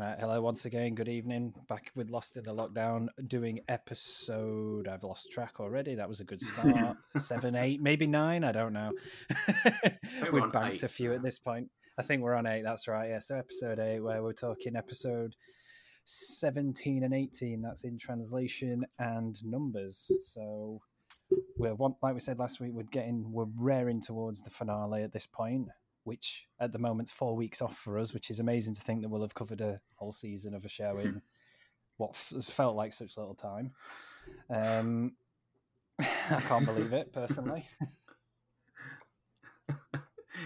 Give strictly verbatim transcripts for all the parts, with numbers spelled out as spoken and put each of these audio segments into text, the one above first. Uh, hello once again, good evening, back with Lost in the Lockdown, doing episode, I've lost track already, that was a good start, seven, eight, maybe nine, I don't know. We've banked eight. a few at this point. I think we're on eight, that's right, yeah, so episode eight, where we're talking episode seventeen and eighteen, that's in translation and numbers, so we're, one, like we said last week, we're getting, we're raring towards the finale at this point, which at the moment's four weeks off for us, which is amazing to think that we'll have covered a whole season of a show in what has felt like such little time. Um, I can't believe it, personally.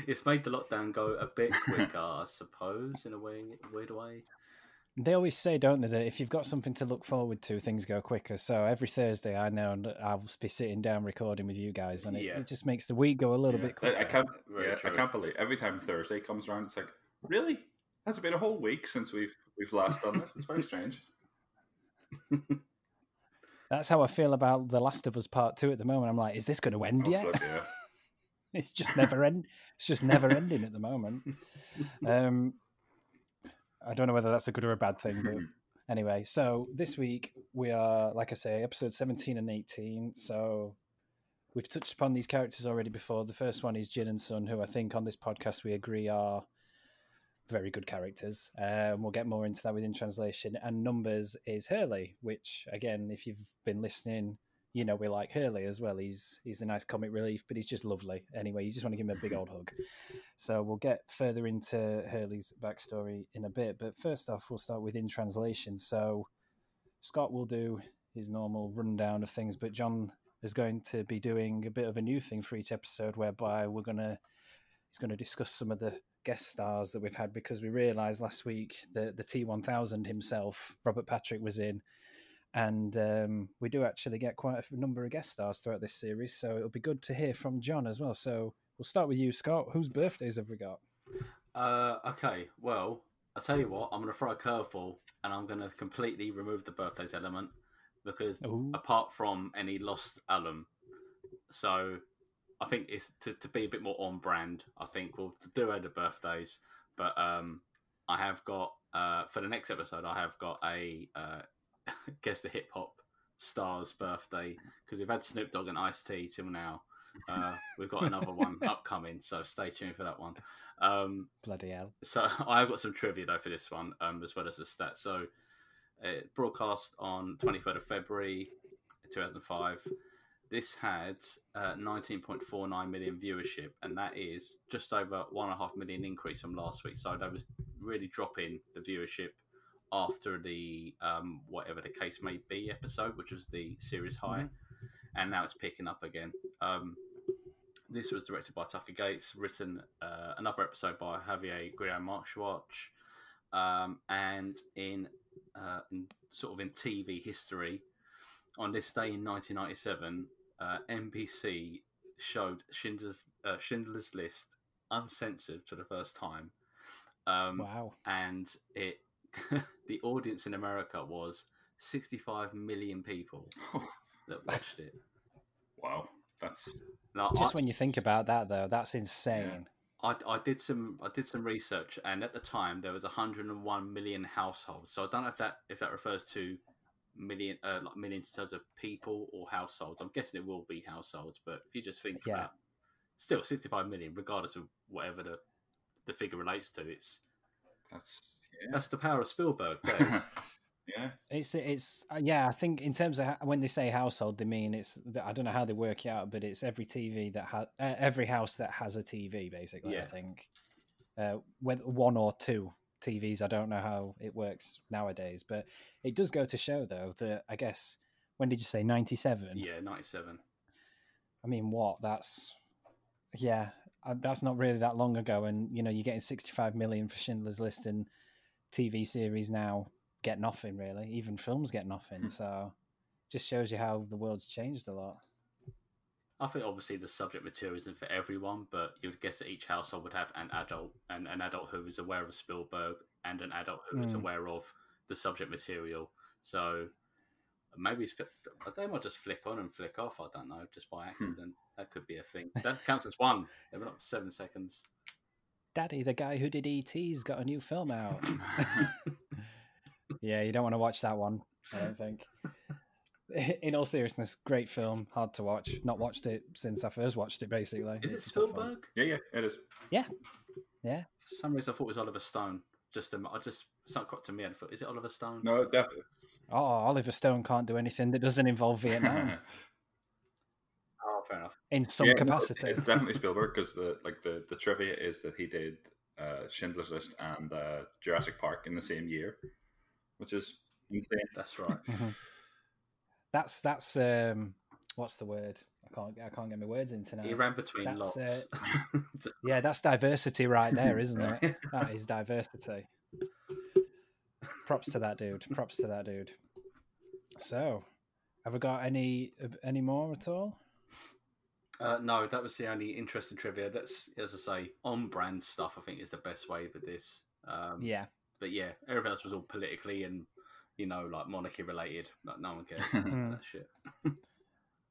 It's made the lockdown go a bit quicker, I suppose, in a way, weird way. They always say, don't they, that if you've got something to look forward to, things go quicker. So every Thursday, I know I'll be sitting down recording with you guys, and it, yeah. it just makes the week go a little yeah. bit quicker. I can't, yeah, I can't believe every time Thursday comes around, it's like, really? That's been a whole week since we've we've last done this. It's very strange. That's how I feel about The Last of Us Part Two at the moment. I'm like, is this going to end oh, yet? Flip, yeah. It's just never end. It's just never ending at the moment. Um. I don't know whether that's a good or a bad thing, but anyway, so this week we are, like I say, episode seventeen and eighteen, so we've touched upon these characters already before. The first one is Jin and Sun, who I think on this podcast we agree are very good characters. Um, we'll get more into that within translation. And numbers is Hurley, which, again, if you've been listening, you know we like Hurley as well. He's he's a nice comic relief, but he's just lovely. Anyway, you just want to give him a big old hug. So we'll get further into Hurley's backstory in a bit. But first off, we'll start with in translation. So Scott will do his normal rundown of things, but John is going to be doing a bit of a new thing for each episode, whereby we're gonna he's going to discuss some of the guest stars that we've had, because we realised last week that the T one thousand himself, Robert Patrick, was in. And um, we do actually get quite a number of guest stars throughout this series, so it'll be good to hear from John as well. So we'll start with you, Scott. Whose birthdays have we got? Uh, okay, well, I'll tell you what. I'm going to throw a curveball, and I'm going to completely remove the birthdays element, because Ooh. apart from any lost alum, so I think it's to, to be a bit more on brand, I think we'll do other birthdays. But um, I have got, uh, for the next episode, I have got a... Uh, guess the hip-hop star's birthday, because we've had Snoop Dogg and Ice-T till now. Uh, we've got another one upcoming, so stay tuned for that one. Um, Bloody hell. So I've got some trivia, though, for this one, um, as well as the stats. So it broadcast on twenty-third of February, two thousand five. This had uh, nineteen point four nine million viewership, and that is just over one and a half million increase from last week. So that was really dropping the viewership after the um whatever the case may be episode, which was the series high, and now it's picking up again. Um this was directed by Tucker Gates, written uh, another episode by Javier Grillo Marquardt, um and in uh in, sort of in T V history, on this day in nineteen ninety-seven, uh, N B C showed Schindler's, uh, Schindler's List uncensored for the first time. Um wow. And it the audience in America was sixty-five million people that watched it. Wow, that's now, just I, when you think about that, though, that's insane. Yeah. I I did some I did some research, and at the time there was one hundred one million households. So I don't know if that if that refers to million uh, like millions in terms of people or households. I'm guessing it will be households, but if you just think yeah. about still sixty-five million, regardless of whatever the the figure relates to, it's that's. Yeah. That's the power of Spielberg. yeah, it's it's yeah. I think in terms of when they say household, they mean it's. I don't know how they work it out, but it's every T V that has uh, every house that has a T V, basically. Yeah. I think uh, whether one or two T Vs. I don't know how it works nowadays, but it does go to show, though, that I guess when did you say ninety-seven? Yeah, ninety-seven. I mean, what? That's yeah. That's not really that long ago, and you know, you're getting sixty-five million for Schindler's List, and T V series now get nothing, really. Even films get nothing. So just shows you how the world's changed a lot. I think obviously the subject material isn't for everyone, but you would guess that each household would have an adult and an adult who is aware of Spielberg and an adult who mm. is aware of the subject material. So maybe they might just flick on and flick off. I don't know, just by accident. Mm. That could be a thing. That counts as one. They're not seven seconds. Daddy, the guy who did E T's got a new film out. Yeah, you don't want to watch that one, I don't think. In all seriousness, great film, hard to watch. Not watched it since I first watched it, basically. Is it's it Spielberg? Yeah, yeah, it is. Yeah, yeah. For some reason, I thought it was Oliver Stone. Just, um, I just sounded to me and thought, is it Oliver Stone? No, definitely. Oh, Oliver Stone can't do anything that doesn't involve Vietnam. Oh, fair enough. In some yeah, capacity, no, it's definitely Spielberg, because the like the, the trivia is that he did uh, Schindler's List and uh, Jurassic Park in the same year, which is insane. That's right. Mm-hmm. That's that's um, what's the word? I can't I can't get my words in tonight. He ran between that's, lots. Uh, yeah, that's diversity right there, isn't it? That is diversity. Props to that dude. Props to that dude. So, have we got any any more at all? Uh, no, that was the only interesting trivia. That's, as I say, on brand stuff. I think is the best way with this. Um, yeah. But yeah, everything else was all politically and, you know, like monarchy related. Like, no one cares about that shit.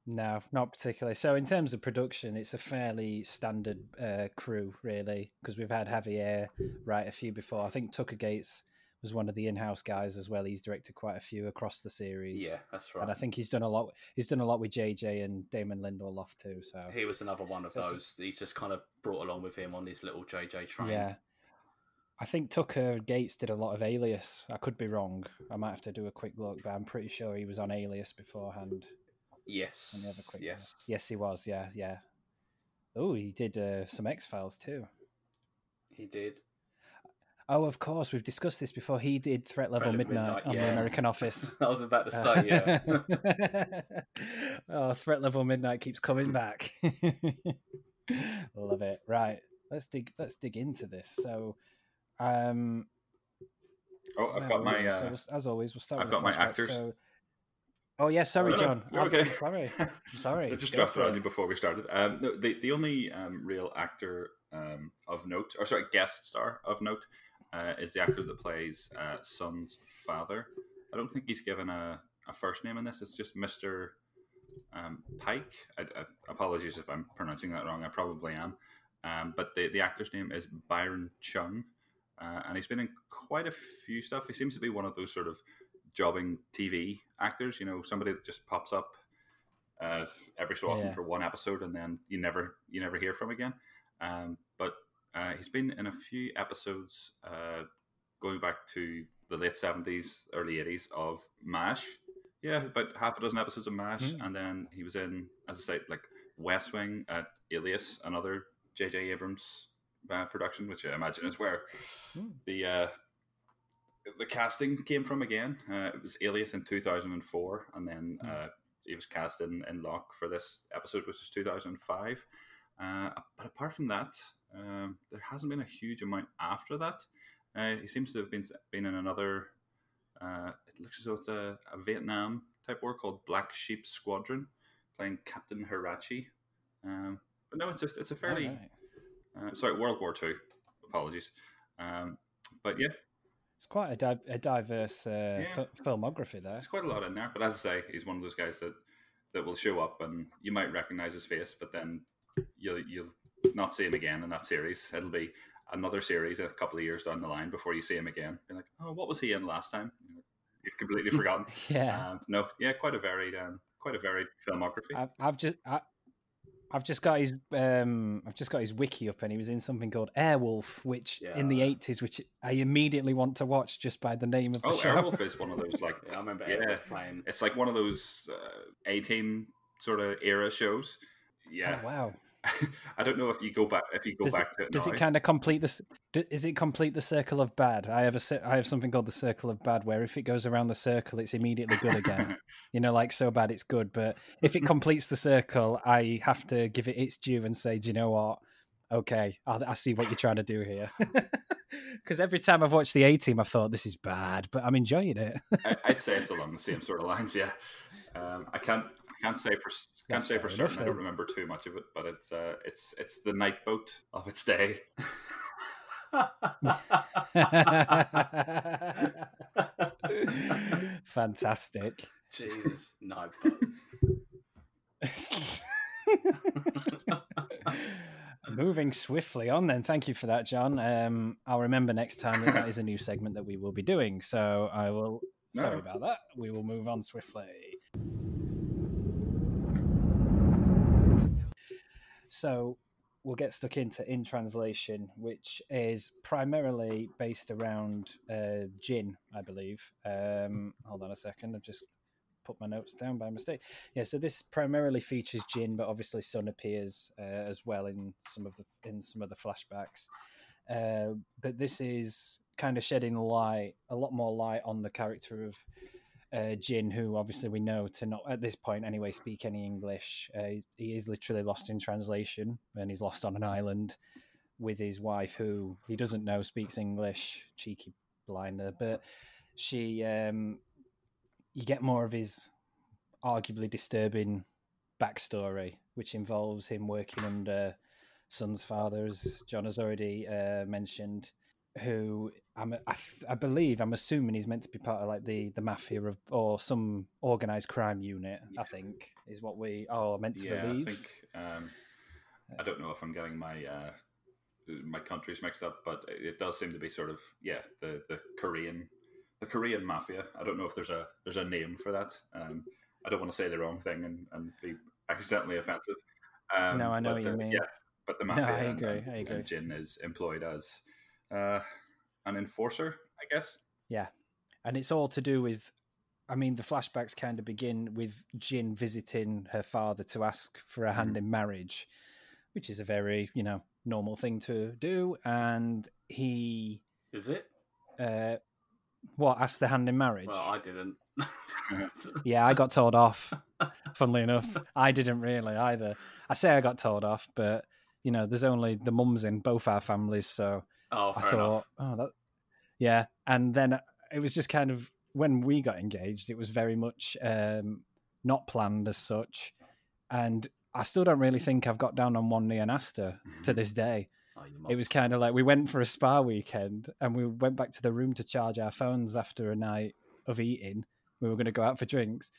No, not particularly. So in terms of production, it's a fairly standard uh, crew, really, because we've had Javier write a few before. I think Tucker Gates was one of the in-house guys as well. He's directed quite a few across the series. Yeah, that's right. And I think he's done a lot. He's done a lot with J J and Damon Lindelof too. So he was another one of so, those. So, he's just kind of brought along with him on his little J J train. Yeah. I think Tucker Gates did a lot of Alias. I could be wrong. I might have to do a quick look, but I'm pretty sure he was on Alias beforehand. Yes. Let me have a quick yes. Look. Yes, he was. Yeah, yeah. Oh, he did uh, some X-Files too. He did. Oh, of course. We've discussed this before. He did Threat Level Midnight on The American Office. I was about to say, yeah. Oh, Threat Level Midnight keeps coming back. Love it. Right. Let's dig. Let's dig into this. So. Um, oh, I've got my. Uh, so as always, we'll start. I've with got my flashback. Actors. So... Oh yeah, sorry, no, John. No, okay, I'm sorry. I'm sorry. I just dropped it on you before we started. Um, no, the the only um, real actor um, of note, or sorry, guest star of note, uh, is the actor that plays uh, Sun's father. I don't think he's given a, a first name in this. It's just Mister Um, Pike. I, I, apologies if I'm pronouncing that wrong. I probably am. Um, but the the actor's name is Byron Chung. Uh, and he's been in quite a few stuff. He seems to be one of those sort of jobbing T V actors, you know, somebody that just pops up uh, every so often yeah. for one episode, and then you never you never hear from again. Um, but uh, he's been in a few episodes uh, going back to the late seventies, early eighties of MASH. Yeah, about half a dozen episodes of MASH, mm-hmm. and then he was in, as I say, like West Wing at Alias, another J J Abrams. Uh, production, which I imagine is where mm. the uh, the casting came from again. Uh, it was Alias in two thousand four, and then mm. uh, he was cast in, in Locke for this episode, which is two thousand five. Uh, but apart from that, um, there hasn't been a huge amount after that. Uh, he seems to have been been in another. Uh, it looks as though it's a, a Vietnam type war called Black Sheep Squadron, playing Captain Hirachi. Um, but no, it's a, it's a fairly. Uh, sorry, World War Two. Apologies, um, but yeah, it's quite a, di- a diverse uh, yeah. f- filmography there. There's quite a lot in there, but as I say, he's one of those guys that, that will show up and you might recognise his face, but then you'll you'll not see him again in that series. It'll be another series a couple of years down the line before you see him again. You're like, oh, what was he in last time? You've completely forgotten. yeah, um, no, yeah, quite a varied, um, quite a varied filmography. I've, I've just. I- I've just got his um, I've just got his wiki up, and he was in something called Airwolf, which yeah. in the eighties, which I immediately want to watch just by the name of the oh, show. Oh, Airwolf is one of those like yeah, I remember yeah, playing. It's like one of those uh, A-Team sort of era shows. Yeah. Oh, wow. I don't know if you go back if you go does back it, to it. Does now. It kind of complete this? Is it complete the circle of bad? I have a I have something called the circle of bad, where if it goes around the circle, it's immediately good again. You know, like so bad it's good. But if it completes the circle, I have to give it its due and say, do you know what? Okay, I'll, I see what you're trying to do here. Because every time I've watched the A-Team, I've thought this is bad, but I'm enjoying it. I'd say it's along the same sort of lines. Yeah, um, I can't. Can't say for can't say for certain. I don't remember too much of it, but it's uh, it's it's the night boat of its day. Fantastic. Jesus, night boat. Moving swiftly on then. Thank you for that, John. Um, I'll remember next time that that is a new segment that we will be doing. So I will... No. Sorry about that. We will move on swiftly. So we'll get stuck into In Translation, which is primarily based around uh, Jin, I believe. Um, hold on a second. I've just put my notes down by mistake. Yeah, so this primarily features Jin, but obviously Sun appears uh, as well in some of the in some of the flashbacks. Uh, but this is kind of shedding light, a lot more light on the character of uh, Jin, who obviously we know to not, at this point anyway, speak any English. Uh, he, he is literally lost in translation, and he's lost on an island with his wife, who he doesn't know speaks English, cheeky blinder. But she, um, you get more of his arguably disturbing backstory, which involves him working under Sun's father, as John has already uh, mentioned, who I'm, I, I believe, I'm assuming he's meant to be part of like the, the mafia of, or some organised crime unit, yeah. I think, is what we are meant to yeah, believe. I think, um, I don't know if I'm getting my uh, my countries mixed up, but it does seem to be sort of, yeah, the, the Korean the Korean mafia. I don't know if there's a there's a name for that. Um, I don't want to say the wrong thing and, and be accidentally offensive. Um, no, I know what the, you mean. Yeah, but the mafia no, I agree, and, and, I agree. and Jin is employed as... Uh, an enforcer, I guess. Yeah, and it's all to do with, I mean, the flashbacks kind of begin with Jin visiting her father to ask for a hand mm-hmm. in marriage, which is a very, you know, normal thing to do. And he... Is it? Uh, what, ask the hand in marriage? Well, I didn't. Yeah, I got told off, funnily enough. I didn't really either. I say I got told off, but, you know, there's only the mums in both our families, so... Oh, fair I thought, enough. oh, that, yeah. And then it was just kind of when we got engaged, it was very much um, not planned as such. And I still don't really think I've got down on one knee and asked her to this day. Oh, it was kind of like we went for a spa weekend and we went back to the room to charge our phones after a night of eating. We were going to go out for drinks.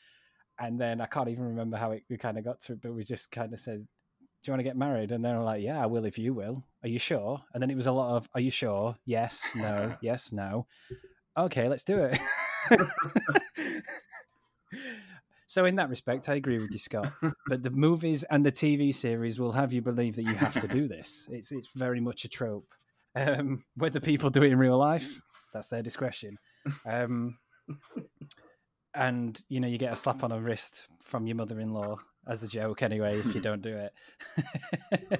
And then I can't even remember how it, we kind of got to it, but we just kind of said, do you want to get married? And they were like, yeah, I will if you will. Are you sure? And then it was a lot of, are you sure? Yes, no, yes, no. Okay, let's do it. So in that respect, I agree with you, Scott. But the movies and the T V series will have you believe that you have to do this. It's it's very much a trope. Um, whether people do it in real life, that's their discretion. Um, and, you know, you get a slap on the wrist from your mother-in-law. As a joke, anyway, if you don't do it.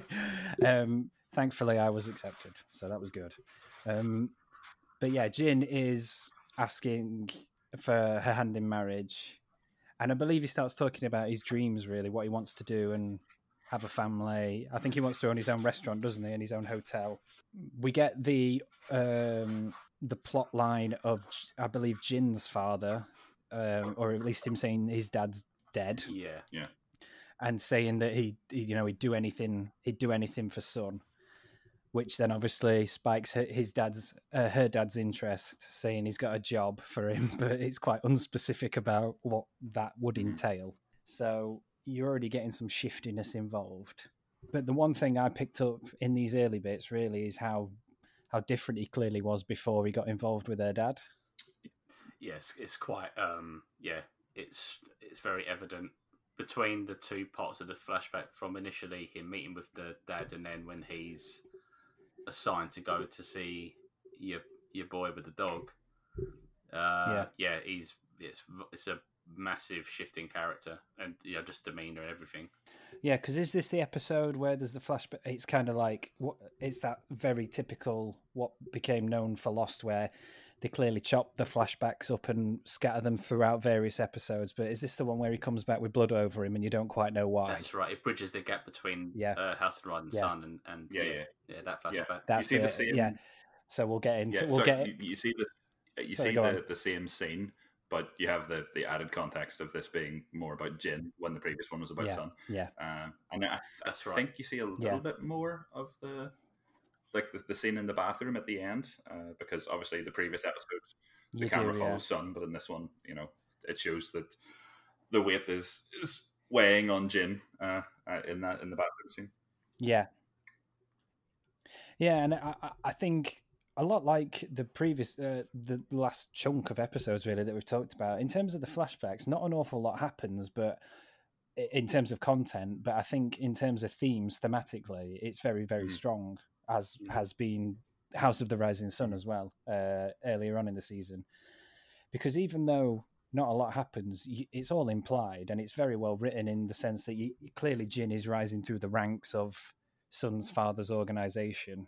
um, thankfully, I was accepted, so that was good. Um, but yeah, Jin is asking for her hand in marriage. And I believe he starts talking about his dreams, really, what he wants to do and have a family. I think he wants to own his own restaurant, doesn't he, and his own hotel. We get the, um, the plot line of, I believe, Jin's father, um, or at least him saying his dad's dead. Yeah, yeah. And saying that he, you know, he'd do anything, he'd do anything for Sun, which then obviously spikes her, his dad's, uh, her dad's interest, saying he's got a job for him, but it's quite unspecific about what that would entail. So you're already getting some shiftiness involved. But the one thing I picked up in these early bits really is how how different he clearly was before he got involved with her dad. Yes, it's quite, um, yeah, it's it's very evident. Between the two parts of the flashback, from initially him meeting with the dad, and then when he's assigned to go to see your your boy with the dog, uh, yeah. yeah, he's it's it's a massive shift in character and yeah, you know, just demeanor and everything. Yeah, because is this the episode where there's the flashback? It's kind of like what it's that very typical what became known for Lost, where they clearly chop the flashbacks up and scatter them throughout various episodes. But is this the one where he comes back with blood over him and you don't quite know why? That's right. It bridges the gap between yeah. uh, House and Ride and yeah. Sun and, and yeah, yeah. yeah, that flashback. Yeah. That's you see it. The same... Yeah. So we'll get into. Yeah. We'll so get. You, you see the you Sorry, see the, the same scene, but you have the, the added context of this being more about Jin when the previous one was about yeah. Sun. Yeah. Um, and I, That's I right. think you see a little yeah. bit more of the. Like the, the scene in the bathroom at the end, uh, because obviously the previous episode, the you camera do, follows yeah. Sun, but in this one, you know, it shows that the weight is, is weighing on Jin uh, uh, in that in the bathroom scene. Yeah, Yeah, and I, I think a lot like the previous, uh, the last chunk of episodes really that we've talked about, in terms of the flashbacks, not an awful lot happens, but in terms of content, but I think in terms of themes, thematically, it's very, very mm. strong, as mm. has been House of the Rising Sun as well, uh, earlier on in the season. Because even though not a lot happens, it's all implied, and it's very well written in the sense that you, clearly Jin is rising through the ranks of Sun's father's organisation.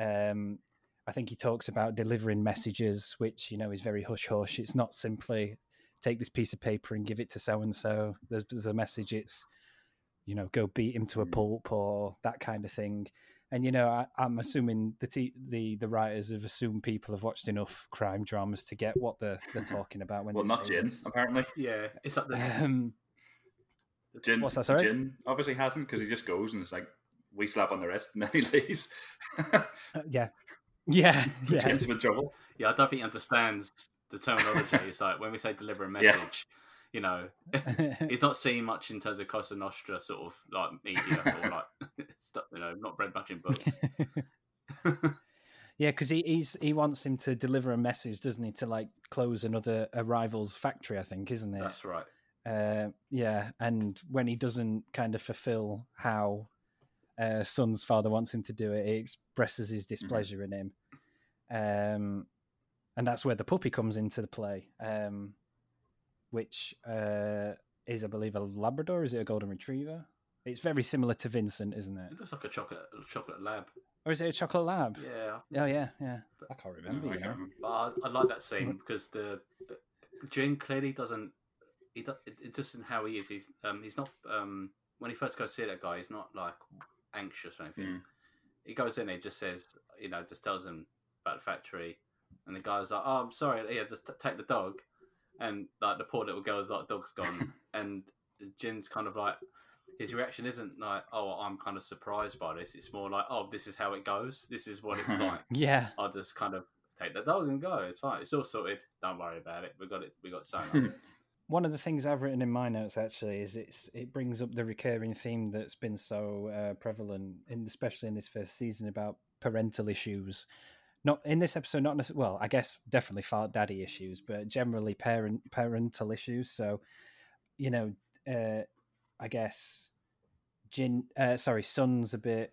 Um, I think he talks about delivering messages, which, you know, is very hush-hush. It's not simply take this piece of paper and give it to so-and-so. There's, there's a message. It's, you know, go beat him to a pulp or that kind of thing. And, you know, I, I'm assuming the, t- the the writers have assumed people have watched enough crime dramas to get what they're, they're talking about. When well, not Jin, this. Apparently. Yeah. It's like the... Um, Jin, what's that, sorry? Jin obviously hasn't, because he just goes and it's like, we slap on the wrist and then he leaves. uh, yeah. Yeah. yeah. Jin's in trouble. Yeah, I don't think he understands the terminology. It's like, when we say deliver a message... Yeah. You know, he's not seen much in terms of Cosa Nostra sort of like media or like stuff. You know, not read much in books. Yeah, because he he's, he wants him to deliver a message, doesn't he? To like close another a rival's factory, I think, isn't it? That's right. Uh, yeah, and when he doesn't kind of fulfill how uh, Sun's father wants him to do it, he expresses his displeasure mm-hmm. in him, um, and that's where the puppy comes into the play. Um, which uh, is, I believe, a Labrador. Is it a Golden Retriever? It's very similar to Vincent, isn't it? It looks like a chocolate a chocolate lab. Or is it a chocolate lab? Yeah. Oh, yeah, yeah. But, I can't remember. I, can't remember. But I, I like that scene because the Jin clearly doesn't... He does, it, just in how he is, he's, um, he's not... Um, when he first goes to see that guy, he's not, like, anxious or anything. Mm. He goes in and he just says, you know, just tells him about the factory. And the guy's like, oh, I'm sorry, yeah, just t- take the dog. And like the poor little girl's like, dog's gone. And Jin's kind of like, his reaction isn't like, oh, I'm kind of surprised by this. It's more like, oh, this is how it goes. This is what it's like. Yeah. I'll just kind of take the dog and go. It's fine. It's all sorted. Don't worry about it. We got it. We got so much. One of the things I've written in my notes actually is it's it brings up the recurring theme that's been so uh, prevalent, in, especially in this first season, about parental issues. Not in this episode, not necessarily, well, I guess definitely fart daddy issues, but generally parent parental issues. So, you know, uh, I guess Jin, uh, sorry, Sun's a bit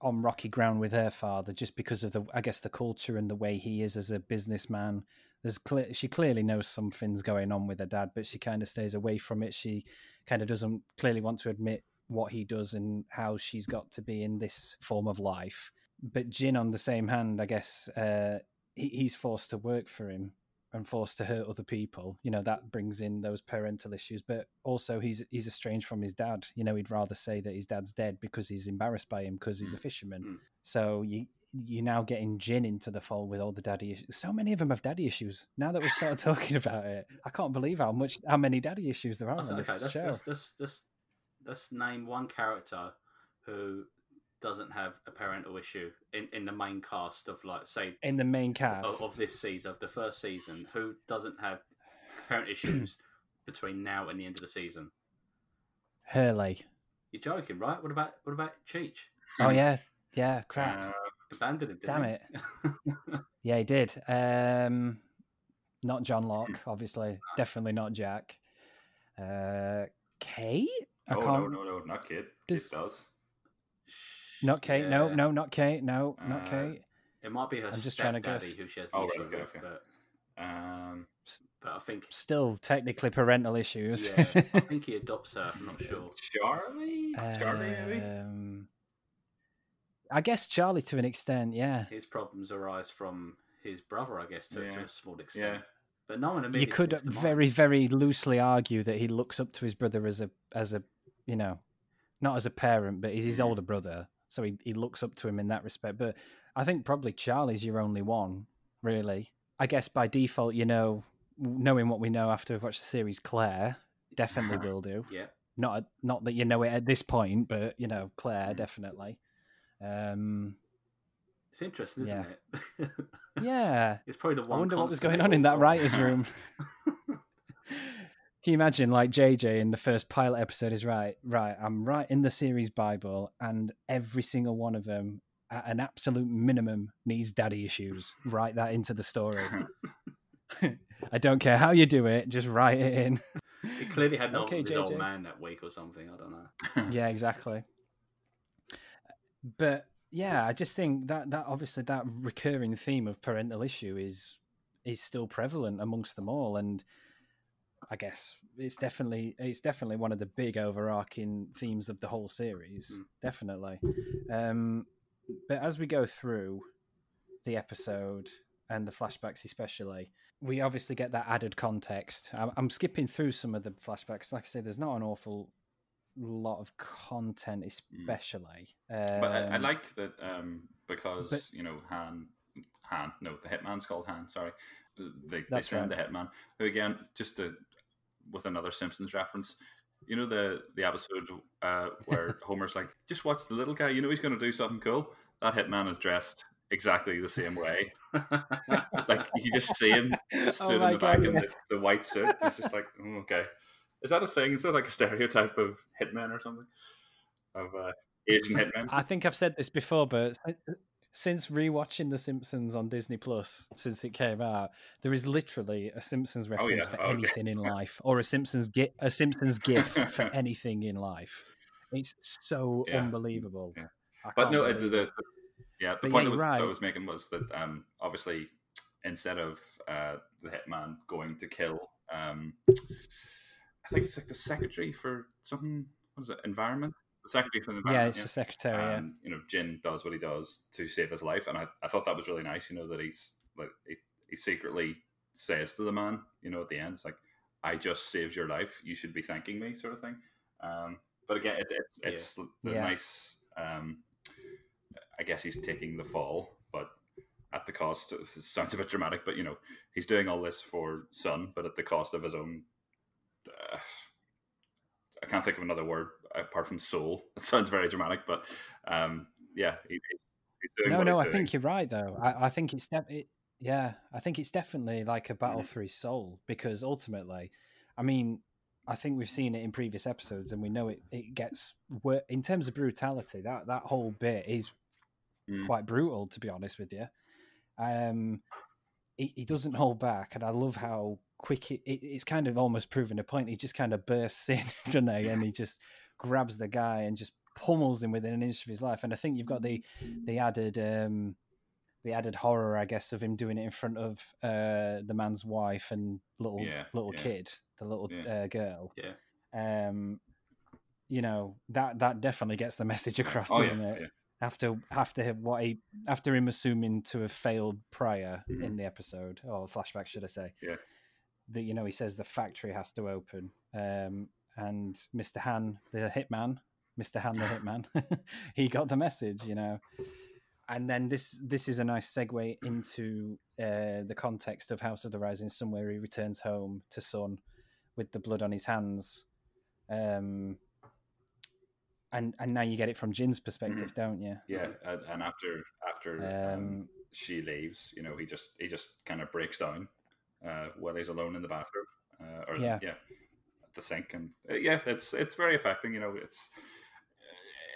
on rocky ground with her father just because of the, I guess, the culture and the way he is as a businessman. There's clear, she clearly knows something's going on with her dad, but she kind of stays away from it. She kind of doesn't clearly want to admit what he does and how she's got to be in this form of life. But Jin, on the same hand, I guess, uh, he, he's forced to work for him and forced to hurt other people. You know, that brings in those parental issues. But also he's he's estranged from his dad. You know, he'd rather say that his dad's dead because he's embarrassed by him because he's a fisherman. Mm. So you, you're now getting Jin into the fold with all the daddy issues. So many of them have daddy issues. Now that we've started talking about it, I can't believe how much how many daddy issues there are on okay, this show. Let's, let's, let's, let's name one character who... doesn't have a parental issue in, in the main cast of like say in the main cast of, of this season of the first season who doesn't have parent issues between now and the end of the season. Hurley, you're joking, right? What about what about Cheech? Oh yeah, yeah, crap. Uh, abandoned him, didn't damn it. Yeah, he did. Um, not John Locke, obviously. Definitely not Jack. Uh, Kate. I oh can't... no, no, no, not Kate. Does... It does. Not Kate, yeah. no, no, not Kate, no, uh, not Kate. It might be her I'm just trying to go f- who she has the oh, issue right, with, but, um, but I think... Still technically parental issues. Yeah, I think he adopts her, I'm not sure. Charlie? Um, Charlie, maybe? I guess Charlie to an extent, yeah. His problems arise from his brother, I guess, to, yeah. to a small extent. Yeah. But no one immediately... You could very, very loosely argue that he looks up to his brother as a, as a, you know, not as a parent, but he's his yeah. older brother. So he, he looks up to him in that respect. But I think probably Charlie's your only one, really. I guess by default, you know, knowing what we know after we've watched the series, Claire definitely will do. Yeah. Not not that you know it at this point, but, you know, Claire definitely. Um, it's interesting, isn't yeah. it? Yeah. It's probably the one I wonder what was going on in that writer's room. Can you imagine, like, J J in the first pilot episode is right, right, I'm writing the series Bible, and every single one of them at an absolute minimum, needs daddy issues. Write that into the story. I don't care how you do it, just write it in. It clearly had no okay, old man that week or something. I don't know. Yeah, exactly. But yeah, I just think that that obviously that recurring theme of parental issue is is still prevalent amongst them all, and I guess it's definitely it's definitely one of the big overarching themes of the whole series. Mm. Definitely. Um, but as we go through the episode and the flashbacks especially, we obviously get that added context. I'm, I'm skipping through some of the flashbacks. Like I say, there's not an awful lot of content, especially. Mm. Um, but I, I liked that um, because, but, you know, Han, Han, no, the Hitman's called Han, sorry. They, they send right. the Hitman. But again, just to, with another Simpsons reference, you know the, the episode uh, where Homer's like, just watch the little guy, you know he's going to do something cool? That Hitman is dressed exactly the same way. Like, you just see him just stood oh in the God, back yeah. in the, the white suit. It's just like, mm, okay. Is that a thing? Is that like a stereotype of hitmen or something? Of uh, Asian hitmen? I think I've said this before, but since rewatching The Simpsons on Disney Plus, since it came out, there is literally a Simpsons reference oh, yeah. for oh, anything yeah. in life, or a Simpsons gif, a Simpsons gif for anything in life. It's so yeah. unbelievable. Yeah. But no, the, the, the yeah, the but point yeah, that was, right. I was making was that um, obviously instead of uh, the hitman going to kill, um, I think it's like the secretary for something. What is it? Environment. The secretary for the environment. Yeah, it's yeah. the secretary. And, yeah. you know, Jin does what he does to save his life, and I, I thought that was really nice. You know that he's like he, he secretly says to the man, you know, at the end, it's like, "I just saved your life. You should be thanking me," sort of thing. Um, but again, it, it, yeah. it's the yeah. nice. Um, I guess he's taking the fall, but at the cost. It sounds a bit dramatic, but you know, he's doing all this for Sun, but at the cost of his own. Uh, I can't think of another word apart from soul. It sounds very dramatic, but um, yeah. He, he's doing no, no, he's I doing. think you're right, though. I, I think it's de- it, yeah, I think it's definitely like a battle mm-hmm. for his soul, because ultimately, I mean, I think we've seen it in previous episodes, and we know it. It gets wor- in terms of brutality. That that whole bit is mm. quite brutal, to be honest with you. Um, he, he doesn't hold back, and I love how. Quick, it, it's kind of almost proving a point. He just kind of bursts in, doesn't he? And he just grabs the guy and just pummels him within an inch of his life. And I think you've got the the added um, the added horror, I guess, of him doing it in front of uh, the man's wife and little yeah, little yeah. kid, the little yeah. uh, girl. Yeah. Um, you know that that definitely gets the message across, oh, doesn't yeah, it? Yeah. After after what he after him assuming to have failed prior mm-hmm. in the episode or flashback, should I say? Yeah. That, you know, he says the factory has to open, um, and Mister Han, the hitman, Mister Han, the hitman, he got the message, you know. And then this this is a nice segue into uh, the context of House of the Rising Sun, where he returns home to Sun with the blood on his hands, um, and and now you get it from Jin's perspective, don't you? Yeah, and after after um, um, she leaves, you know, he just he just kind of breaks down. Uh, while he's alone in the bathroom, uh, or yeah. yeah, at the sink, and uh, yeah, it's it's very affecting. You know, it's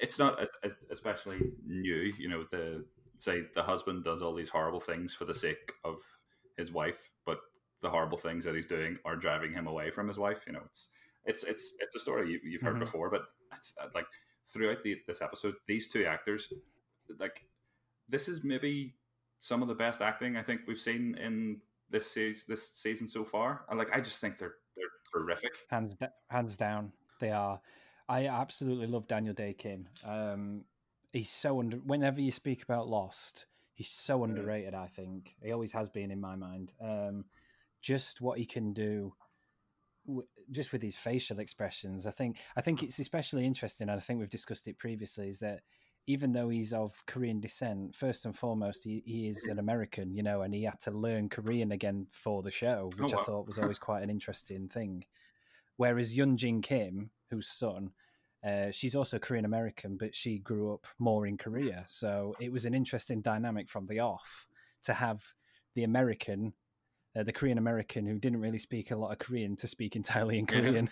it's not a, a, especially new. You know, the say the husband does all these horrible things for the sake of his wife, but the horrible things that he's doing are driving him away from his wife. You know, it's it's it's it's a story you, you've heard mm-hmm. before, but it's, like throughout the, this episode, these two actors, like this is maybe some of the best acting I think we've seen in. This season, this season so far, I like. I just think they're they're terrific. Hands da- hands down, they are. I absolutely love Daniel Day-Kim. Um, he's so under. Whenever you speak about Lost, he's so underrated. I think he always has been in my mind. Um, just what he can do, w- just with his facial expressions. I think. I think it's especially interesting, and I think we've discussed it previously. Is that. Even though he's of Korean descent, first and foremost, he, he is an American, you know, and he had to learn Korean again for the show, which oh, wow. I thought was always quite an interesting thing. Whereas Yoon Jin Kim, whose son, uh, she's also Korean American, but she grew up more in Korea. So it was an interesting dynamic from the off to have the American, uh, the Korean American who didn't really speak a lot of Korean to speak entirely in Korean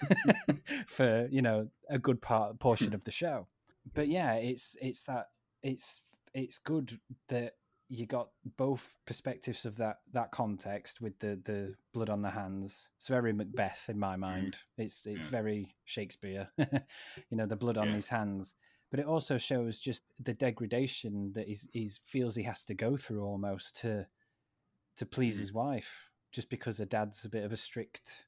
yeah. for, you know, a good part portion of the show. But yeah, it's it's that it's it's good that you got both perspectives of that that context with the the blood on the hands. It's very Macbeth in my mind. It's it's yeah. very Shakespeare, you know, the blood on yeah. his hands. But it also shows just the degradation that he's, he's feels he has to go through almost to to please mm. his wife, just because her dad's a bit of a strict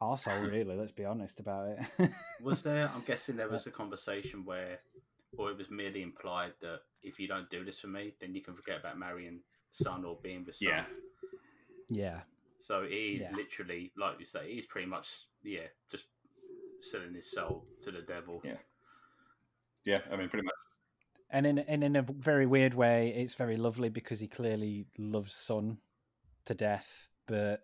arsehole, really, let's be honest about it. Was there, I'm guessing there was a conversation where, or it was merely implied that if you don't do this for me, then you can forget about marrying Sun or being with Sun. Yeah. Yeah. So it is yeah. literally, like you say, he's pretty much, yeah, just selling his soul to the devil. Yeah. Yeah, I mean, pretty much. And in and in a very weird way, it's very lovely because he clearly loves Sun to death, but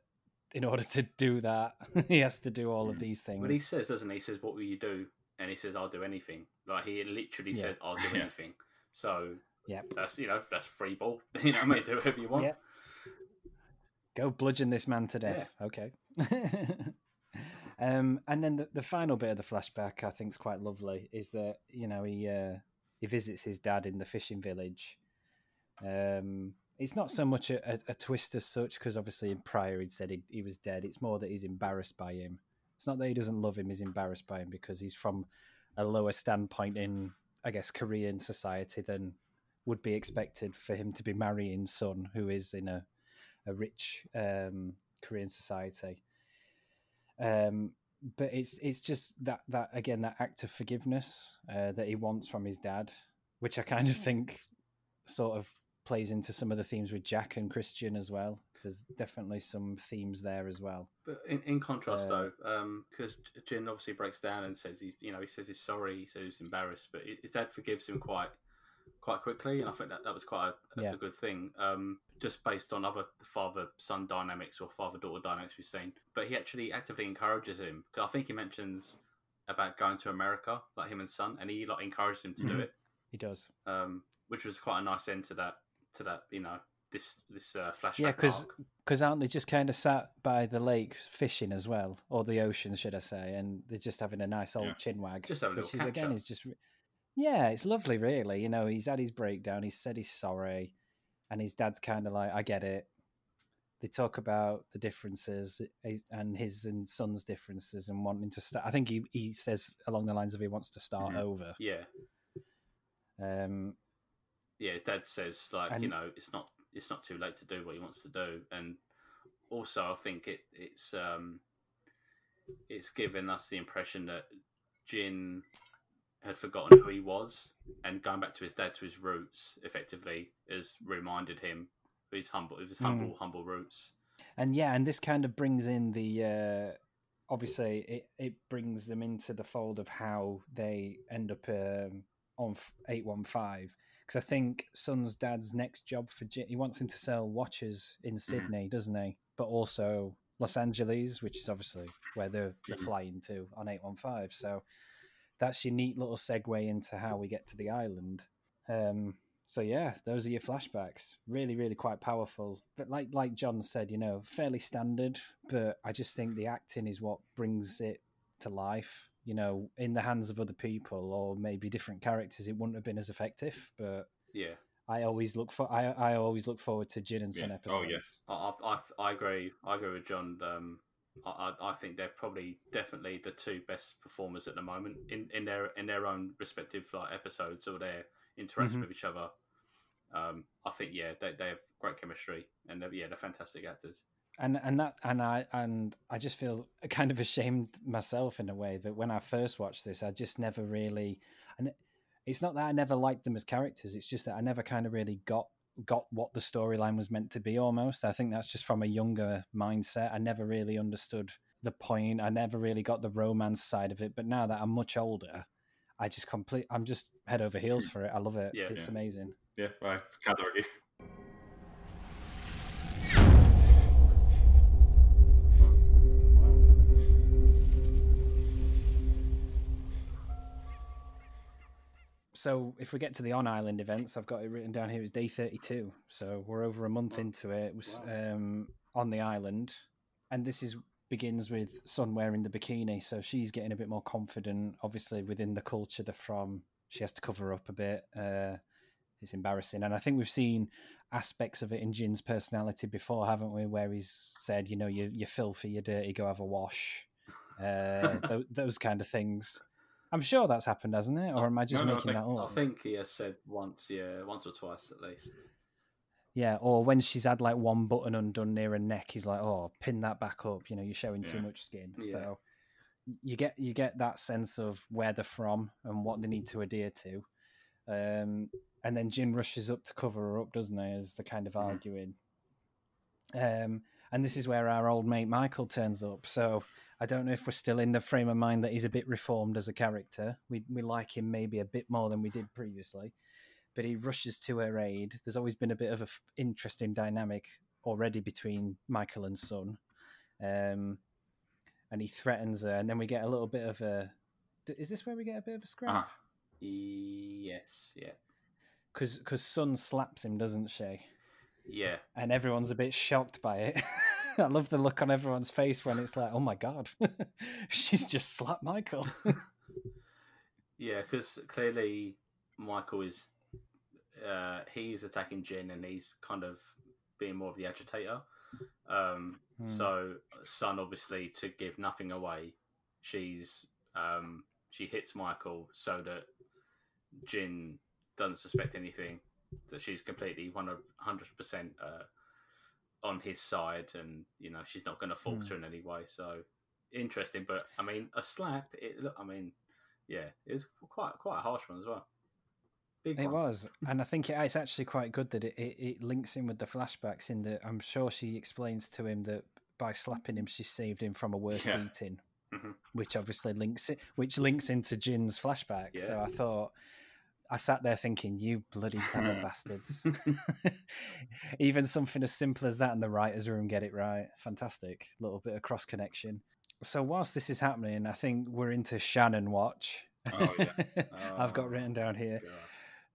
in order to do that, he has to do all of these things. But he says, doesn't he? He says, "What will you do?" And he says, "I'll do anything." Like he literally yeah. says, "I'll do yeah. anything." So yep. that's you know that's free ball. You know, I mean, do whatever you want. Yep. Go bludgeon this man to death. Yeah. Okay. Um, and then the, the final bit of the flashback, I think, is quite lovely. Is that you know he uh, he visits his dad in the fishing village. Um, it's not so much a, a, a twist as such, because obviously in prior he'd said he, he was dead. It's more that he's embarrassed by him. It's not that he doesn't love him; he's embarrassed by him because he's from a lower standpoint in, I guess, Korean society than would be expected for him to be marrying Sun, who is in a a rich um, Korean society. Um, but it's it's just that, that again, that act of forgiveness uh, that he wants from his dad, which I kind of think sort of plays into some of the themes with Jack and Christian as well. There's definitely some themes there as well. But in, in contrast, uh, though, because um, Jin obviously breaks down and says he's you know he says he's sorry, he says he's embarrassed, but his dad forgives him quite quite quickly, and I think that, that was quite a, a, yeah. a good thing. Um, just based on other father-son dynamics or father-daughter dynamics we've seen, but he actually actively encourages him. I think he mentions about going to America, like him and Son, and he like encourages him to mm-hmm. do it. He does, um, which was quite a nice end to that. To that, you know, this this uh, flashback. Yeah, because because aren't they just kind of sat by the lake fishing as well, or the ocean, should I say? And they're just having a nice old yeah. chinwag, just have a little which is again is just. Yeah, it's lovely, really. You know, he's had his breakdown. He said he's sorry. And his dad's kind of like, I get it. They talk about the differences and his and Son's differences and wanting to start. I think he, he says along the lines of he wants to start mm-hmm. over. Yeah. Um. Yeah, his dad says, like, and, you know, it's not it's not too late to do what he wants to do. And also, I think it it's um it's given us the impression that Jin had forgotten who he was, and going back to his dad, to his roots, effectively, has reminded him of his humble, of his humble, mm. humble roots. And yeah, and this kind of brings in the uh, obviously it, it brings them into the fold of how they end up um, on eight one five, because I think Son's dad's next job for Jim, he wants him to sell watches in Sydney, doesn't he? But also Los Angeles, which is obviously where they're, they're flying to on eight one five. So. That's your neat little segue into how we get to the island. Um, so yeah, those are your flashbacks. Really, really quite powerful. But like like John said, you know, fairly standard. But I just think the acting is what brings it to life. You know, in the hands of other people or maybe different characters, it wouldn't have been as effective. But yeah, I always look for I, I always look forward to Jin and Sun yeah. episodes. Oh yes, I, I I agree. I agree with John. Um... I, I think they're probably definitely the two best performers at the moment in, in their in their own respective like episodes or their interaction mm-hmm. with each other. Um, I think yeah, they they have great chemistry and they're, yeah, they're fantastic actors. And and that and I and I just feel kind of ashamed myself in a way that when I first watched this, I just never really. And it's not that I never liked them as characters; it's just that I never kind of really got. got what the storyline was meant to be almost. I think that's just from a younger mindset. I never really understood the point. I never really got the romance side of it. But now that I'm much older, I just complete, I'm just head over heels for it. I love it. Yeah, it's yeah. amazing. Yeah, I can't argue. So if we get to the on-island events, I've got it written down here. It's day thirty-two. So we're over a month wow. into it. It was wow. um, on the island. And this is begins with Sun wearing the bikini. So she's getting a bit more confident, obviously, within the culture they're from. She has to cover up a bit. Uh, It's embarrassing. And I think we've seen aspects of it in Jin's personality before, haven't we? Where he's said, you know, you're, you're filthy, you're dirty, go have a wash. Uh, th- those kind of things. I'm sure that's happened, hasn't it? Or am I just no, making no, I think, that up? I think he has said once, yeah, once or twice at least. Yeah, or when she's had like one button undone near her neck, he's like, "Oh, pin that back up." You know, you're showing yeah. too much skin. Yeah. So you get you get that sense of where they're from and what they need to adhere to. Um, and then Jin rushes up to cover her up, doesn't he? As they're kind of mm-hmm. arguing. Um, and this is where our old mate Michael turns up. So I don't know if we're still in the frame of mind that he's a bit reformed as a character. We we like him maybe a bit more than we did previously. But he rushes to her aid. There's always been a bit of an f- interesting dynamic already between Michael and Sun. Um, and he threatens her. And then we get a little bit of a... Is this where we get a bit of a scrap? Ah, yes, yeah. Because because Sun slaps him, doesn't she? Yeah. And everyone's a bit shocked by it. I love the look on everyone's face when it's like, oh my God, she's just slapped Michael. Yeah, because clearly Michael is... Uh, he's attacking Jin and he's kind of being more of the agitator. Um, mm. So Sun, obviously, to give nothing away, she's um, she hits Michael so that Jin doesn't suspect anything, that she's completely one hundred percent uh, on his side, and you know she's not going to falter mm. in any way. So interesting, but I mean, a slap. It, I mean, yeah, it was quite quite a harsh one as well. It was, and I think it, it's actually quite good that it, it, it links in with the flashbacks in that I'm sure she explains to him that by slapping him, she saved him from a worse yeah. beating, mm-hmm. which obviously links it, which links into Jin's flashback. Yeah. So I thought, I sat there thinking, you bloody clever bastards. Even something as simple as that in the writer's room, get it right. Fantastic. Little bit of cross connection. So whilst this is happening, I think we're into Shannon Watch. Oh, yeah. Oh, I've got written down here. God.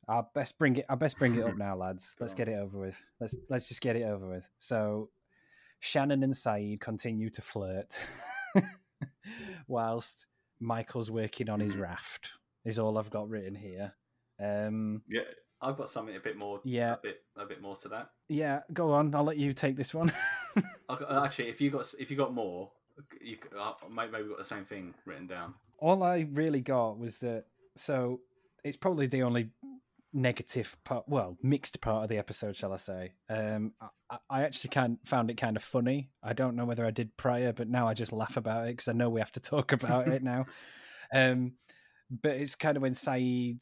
I best bring it. I best bring it up now, lads. Let's get it over with. Let's let's just get it over with. So, Shannon and Saeed continue to flirt, whilst Michael's working on his raft. Is all I've got written here. Um, yeah, I've got something a bit more. Yeah, a bit a bit more to that. Yeah, go on. I'll let you take this one. got, actually, if you got if you got more, you maybe maybe got the same thing written down. All I really got was that. So it's probably the only negative part, well, mixed part of the episode, shall I say. Um, I, I actually kind found it kind of funny. I don't know whether I did prior, but now I just laugh about it because I know we have to talk about it now. Um, but it's kind of when Saeed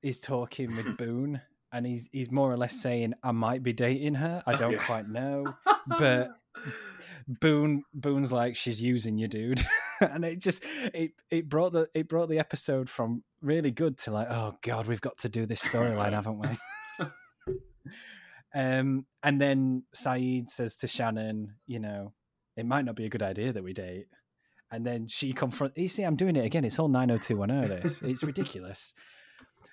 is talking with Boone and he's he's more or less saying, I might be dating her. I don't oh, yeah. quite know. But Boone Boone's like, she's using you, dude. And it just it it brought the it brought the episode from really good to like, oh God, we've got to do this storyline, haven't we? um, and then Saeed says to Shannon, you know, it might not be a good idea that we date. And then she confronts. You see, I'm doing it again. It's all nine oh two one oh. This it's ridiculous.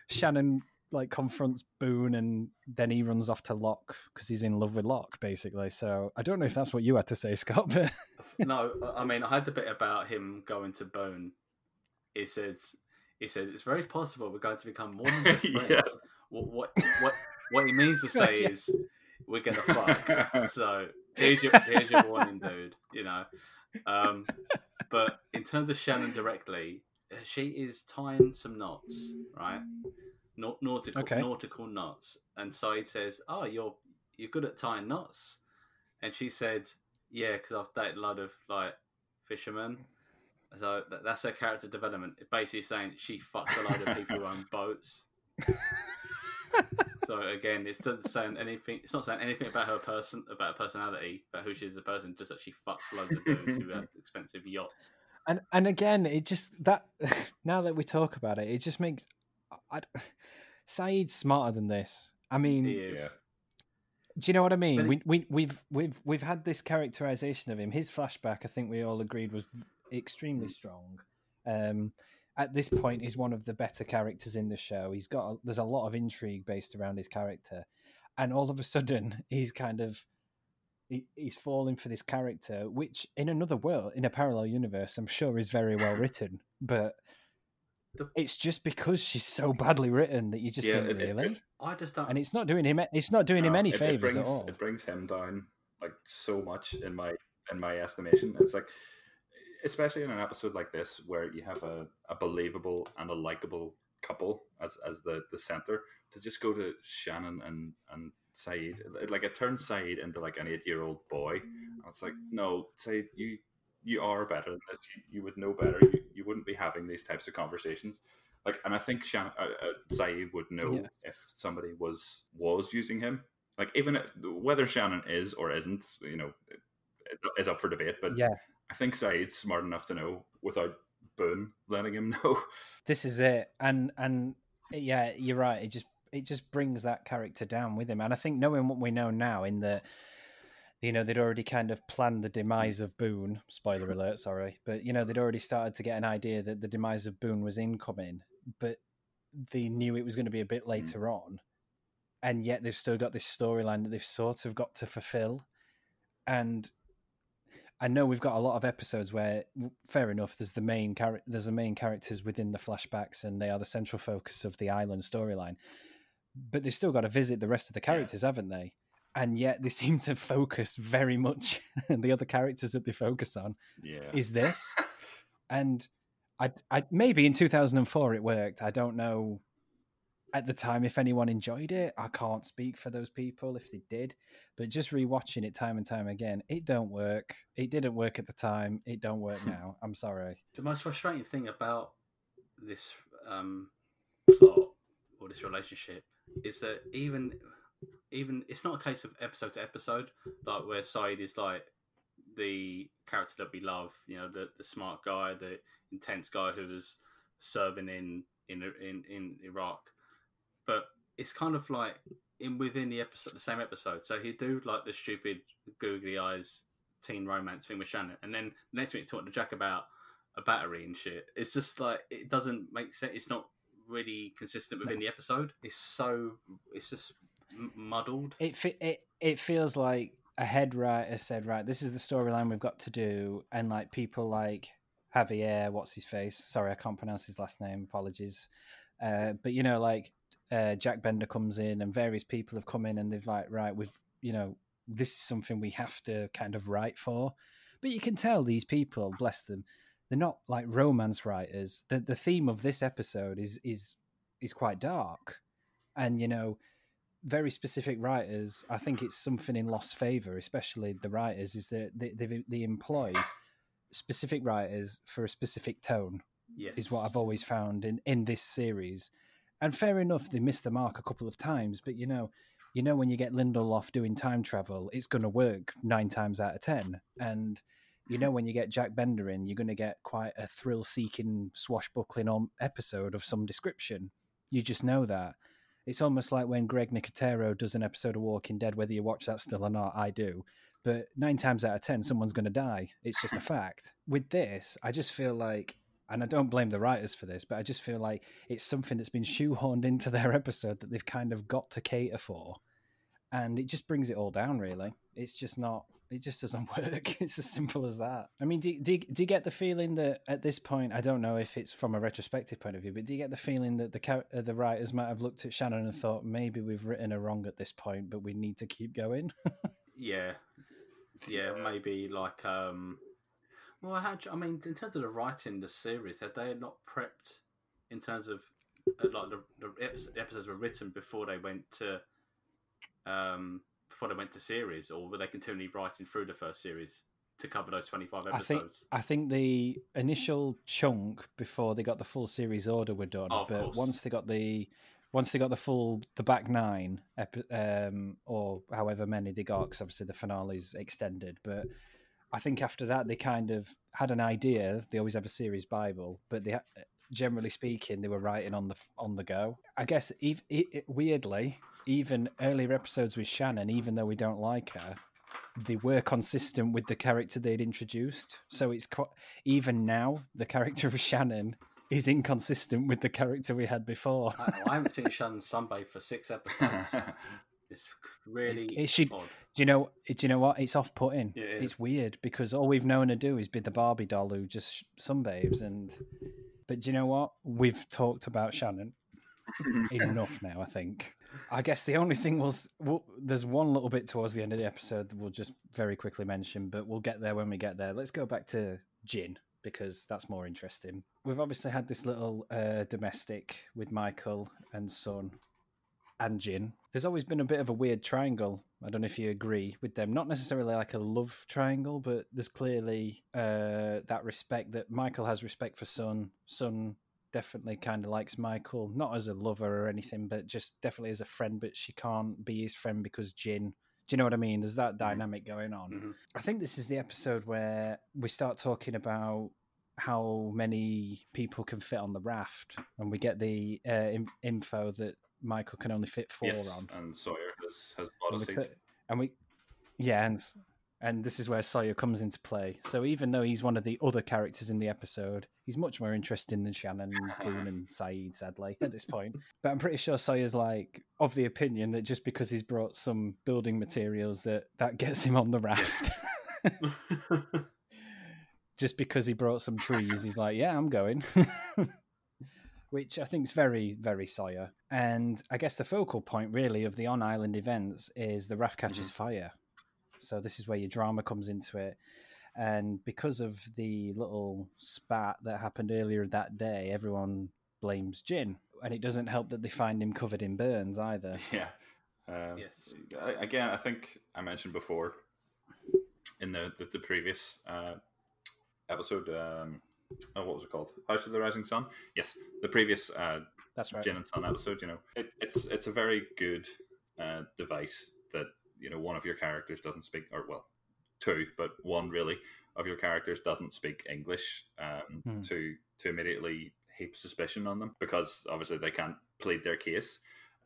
Shannon like confronts Boone, and then he runs off to Locke because he's in love with Locke, basically. So I don't know if that's what you had to say, Scott. But no, I mean, I had the bit about him going to Boone. It says, "He says it's very possible we're going to become more than just friends." yeah. What what what what he means to say yeah. is we're gonna fuck. So here's your here's your warning, dude. You know, um, but in terms of Shannon directly, she is tying some knots, right? Na- nautical, okay. nautical knots. And Saeed says, oh, you're you're good at tying knots. And she said, yeah, because I've dated a lot of like fishermen. So that, that's her character development. Basically saying she fucked a lot of people who own boats. So again, it's not saying anything. It's not saying anything about her person, about her personality, about who she is as a person. Just that she fucks loads of dudes who have expensive yachts. And and again, it just that now that we talk about it, it just makes. I, Saeed's smarter than this. I mean, he is. Do you know what I mean? We we we've we've we've had this characterization of him. His flashback, I think we all agreed, was extremely strong. Um, at this point, he's one of the better characters in the show. He's got a, there's a lot of intrigue based around his character, and all of a sudden, he's kind of he, he's falling for this character, which in another world, in a parallel universe, I'm sure is very well written, but. The... It's just because she's so badly written that you just yeah, think, it, really? It, I just don't... And it's not doing him It's not doing no, him any it, favours it brings, at all. It brings him down like so much in my in my estimation. It's like, especially in an episode like this where you have a, a believable and a likeable couple as as the, the centre, to just go to Shannon and, and Saeed. It, like, it turns Saeed into like an eight-year-old boy. And it's like, no, Saeed, you... You are better than this. You, you would know better. You, you wouldn't be having these types of conversations. Like, and I think Shan, uh, uh, Saeed would know yeah. if somebody was was using him. Like, even whether Shannon is or isn't, you know, is up for debate. But yeah. I think Saeed's smart enough to know without Boone letting him know. This is it. And and yeah, you're right. It just it just brings that character down with him. And I think knowing what we know now, in the you know, they'd already kind of planned the demise of Boone. Spoiler alert, sorry. But, you know, they'd already started to get an idea that the demise of Boone was incoming, but they knew it was going to be a bit later mm. on. And yet they've still got this storyline that they've sort of got to fulfill. And I know we've got a lot of episodes where, fair enough, there's the main char- there's the main characters within the flashbacks and they are the central focus of the island storyline. But they've still got to visit the rest of the characters, yeah. haven't they? And yet they seem to focus very much. The other characters that they focus on yeah. is this. And I, I maybe in two thousand four it worked. I don't know at the time if anyone enjoyed it. I can't speak for those people if they did. But just rewatching it time and time again, it don't work. It didn't work at the time. It don't work now. I'm sorry. The most frustrating thing about this um, plot or this relationship is that even... Even it's not a case of episode to episode, like where Saeed is like the character that we love, you know, the, the smart guy, the intense guy who was serving in in in, in Iraq. But it's kind of like in within the episode, the same episode. So he'd do like the stupid googly eyes teen romance thing with Shannon, and then the next week talking to Jack about a battery and shit. It's just like it doesn't make sense. It's not really consistent within the episode. It's so it's just. muddled. It it it feels like a head writer said, right, this is the storyline we've got to do, and like people like Javier, what's his face? Sorry, I can't pronounce his last name. Apologies. Uh, but you know, like uh, Jack Bender comes in, and various people have come in, and they've like, right, we've you know, this is something we have to kind of write for. But you can tell these people, bless them, they're not like romance writers. The the theme of this episode is is is quite dark, and you know. Very specific writers, I think it's something in Lost's favour, especially the writers, is that they, they they employ specific writers for a specific tone, yes. is what I've always found in, in this series. And fair enough, they missed the mark a couple of times, but you know, you know when you get Lindelof doing time travel, it's going to work nine times out of ten. And you know when you get Jack Bender in, you're going to get quite a thrill-seeking, swashbuckling episode of some description. You just know that. It's almost like when Greg Nicotero does an episode of Walking Dead, whether you watch that still or not, I do. But nine times out of ten, someone's going to die. It's just a fact. With this, I just feel like, and I don't blame the writers for this, but I just feel like it's something that's been shoehorned into their episode that they've kind of got to cater for. And it just brings it all down, really. It's just not, it just doesn't work. It's as simple as that. I mean, do, do, do you get the feeling that at this point, I don't know if it's from a retrospective point of view, but do you get the feeling that the the writers might have looked at Shannon and thought, maybe we've written her wrong at this point, but we need to keep going? yeah. Yeah, maybe like, um, well, how do you, I mean, in terms of the writing, the series, had they not prepped in terms of, like, the, the episodes were written before they went to, um, before they went to series, or were they continually writing through the first series to cover those twenty-five episodes? I think, I think the initial chunk before they got the full series order were done, oh, but course. once they got the once they got the full the back nine, um, or however many they got, because obviously the finale's extended. But I think after that they kind of had an idea. They always have a series bible, but they, generally speaking, they were writing on the on the go. I guess ev- it, weirdly, even earlier episodes with Shannon, even though we don't like her, they were consistent with the character they'd introduced. So it's quite, even now the character of Shannon is inconsistent with the character we had before. I, I haven't seen Shannon sunbathe for six episodes. It's really it's, it should, odd. Do you know? Do you know what? It's off-putting. Yeah, it it's weird because all we've known her do is be the Barbie doll who just sunbathes, and But do you know what? We've talked about Shannon enough now, I think. I guess the only thing was, we'll, there's one little bit towards the end of the episode that we'll just very quickly mention, but we'll get there when we get there. Let's go back to Jin, because that's more interesting. We've obviously had this little uh, domestic with Michael and Son and Jin. There's always been a bit of a weird triangle. I don't know if you agree with them. Not necessarily like a love triangle, but there's clearly uh, that respect that Michael has respect for Son. Son definitely kind of likes Michael, not as a lover or anything, but just definitely as a friend, but she can't be his friend because Jin. Do you know what I mean? There's that dynamic going on. Mm-hmm. I think this is the episode where we start talking about how many people can fit on the raft, and we get the uh, in- info that Michael can only fit four yes, on. And Sawyer has, has bought a seat. And we, yeah, and and this is where Sawyer comes into play. So even though he's one of the other characters in the episode, he's much more interesting than Shannon, Boone, and Saeed, sadly, at this point. But I'm pretty sure Sawyer's like of the opinion that just because he's brought some building materials that that gets him on the raft. Just because he brought some trees, he's like, yeah, I'm going. Which I think is very, very Sawyer. And I guess the focal point, really, of the on-island events is the raft catches mm-hmm. fire. So this is where your drama comes into it. And because of the little spat that happened earlier that day, everyone blames Jin. And it doesn't help that they find him covered in burns either. Yeah. Um, yes. Again, I think I mentioned before in the, the, the previous uh, episode... Um, Oh, what was it called? House of the Rising Sun? Yes, the previous uh, That's right. Jin and Sun episode. You know, it, it's it's a very good uh, device that, you know, one of your characters doesn't speak, or well, two, but one really of your characters doesn't speak English um, hmm. to to immediately heap suspicion on them, because obviously they can't plead their case.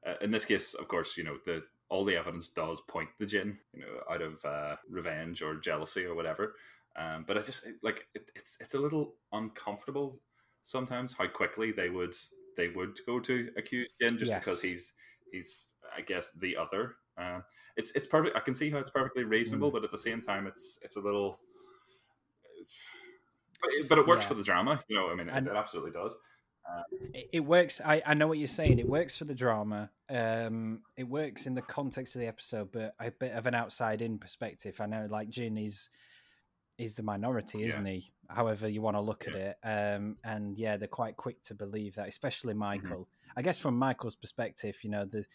Uh, in this case, of course, you know, the all the evidence does point to Jin, you know, out of uh, revenge or jealousy or whatever. Um, but I just like it, it's it's a little uncomfortable sometimes how quickly they would they would go to accuse Jin just yes. because he's he's I guess the other. Uh, it's it's perfect. I can see how it's perfectly reasonable, mm. but at the same time, it's it's a little. It's, but, it, but it works yeah. for the drama, you know. I mean, it, it absolutely does. Um, it, it works. I, I know what you're saying. It works for the drama. Um, it works in the context of the episode, but a bit of an outside-in perspective. I know, like Jin is. Is the minority, isn't yeah. he? However you want to look yeah. at it. Um, and yeah, they're quite quick to believe that, especially Michael. Mm-hmm. I guess from Michael's perspective, you know, the,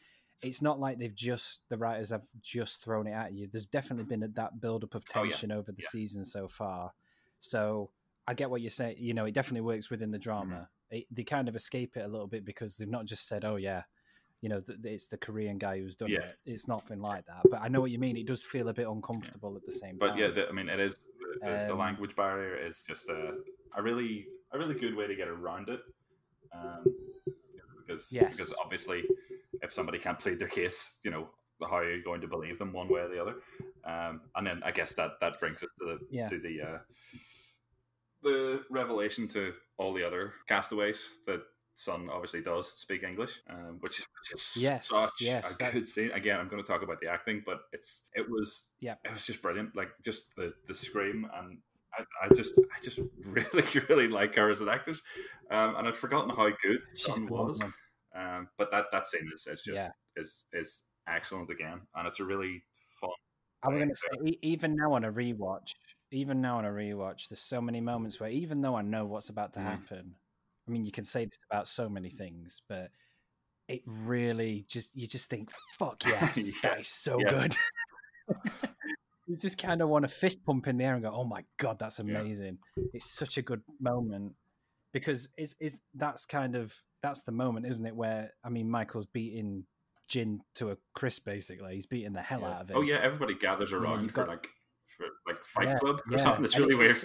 it's not like they've just, the writers have just thrown it at you. There's definitely been that build-up of tension oh, yeah. over the yeah. season so far. So I get what you're saying. You know, it definitely works within the drama. Mm-hmm. It, they kind of escape it a little bit because they've not just said, oh yeah, you know, th- it's the Korean guy who's done yeah. it. It's nothing like that. But I know what you mean. It does feel a bit uncomfortable yeah. at the same but time. But yeah, the, I mean, it is... The, um, the language barrier is just a, a really a really good way to get around it, um, because yes. because obviously if somebody can't plead their case, you know, how are you going to believe them one way or the other? Um, and then I guess that, that brings us to the yeah. to the uh, the revelation to all the other castaways that Sun obviously does speak English, um, which, which is yes, such yes, a that... good scene. Again, I'm going to talk about the acting, but it's it was yeah, it was just brilliant. Like just the, the scream, and I, I just I just really really like her as an actress, um, and I'd forgotten how good She's Sun was. Um, but that, that scene is it's just yeah. is is excellent again, and it's a really fun. I was going to say even now on a rewatch, even now on a rewatch, there's so many moments where even though I know what's about to mm. happen. I mean, you can say this about so many things, but it really just, you just think, fuck yes, yeah, that is so yeah. good. You just kind of want to fist pump in the air and go, oh my God, that's amazing. Yeah. It's such a good moment because it's, it's, that's kind of, that's the moment, isn't it? Where, I mean, Michael's beating Jin to a crisp, basically. He's beating the hell yeah. out of it. Oh yeah, everybody gathers around you know, for got... like, for like Fight yeah, Club or yeah. something. It's really it's,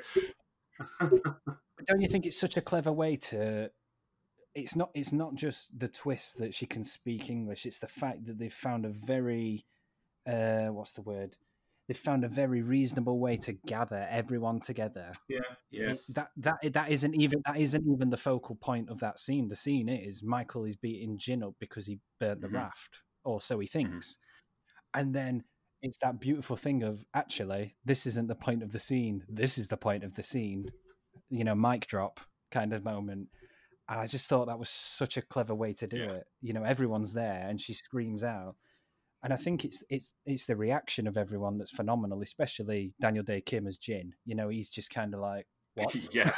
weird. Don't you think it's such a clever way to? It's not. It's not just the twist that she can speak English. It's the fact that they've found a very, uh, what's the word? They've found a very reasonable way to gather everyone together. Yeah. Yes. That that that isn't even that isn't even the focal point of that scene. The scene is Michael is beating Jin up because he burnt the mm-hmm. raft, or so he thinks, mm-hmm. and then. It's that beautiful thing of actually, this isn't the point of the scene. This is the point of the scene. You know, mic drop kind of moment. And I just thought that was such a clever way to do yeah. it. You know, everyone's there and she screams out. And I think it's it's it's the reaction of everyone that's phenomenal, especially Daniel Day-Kim as Jin. You know, he's just kind of like, what? yeah.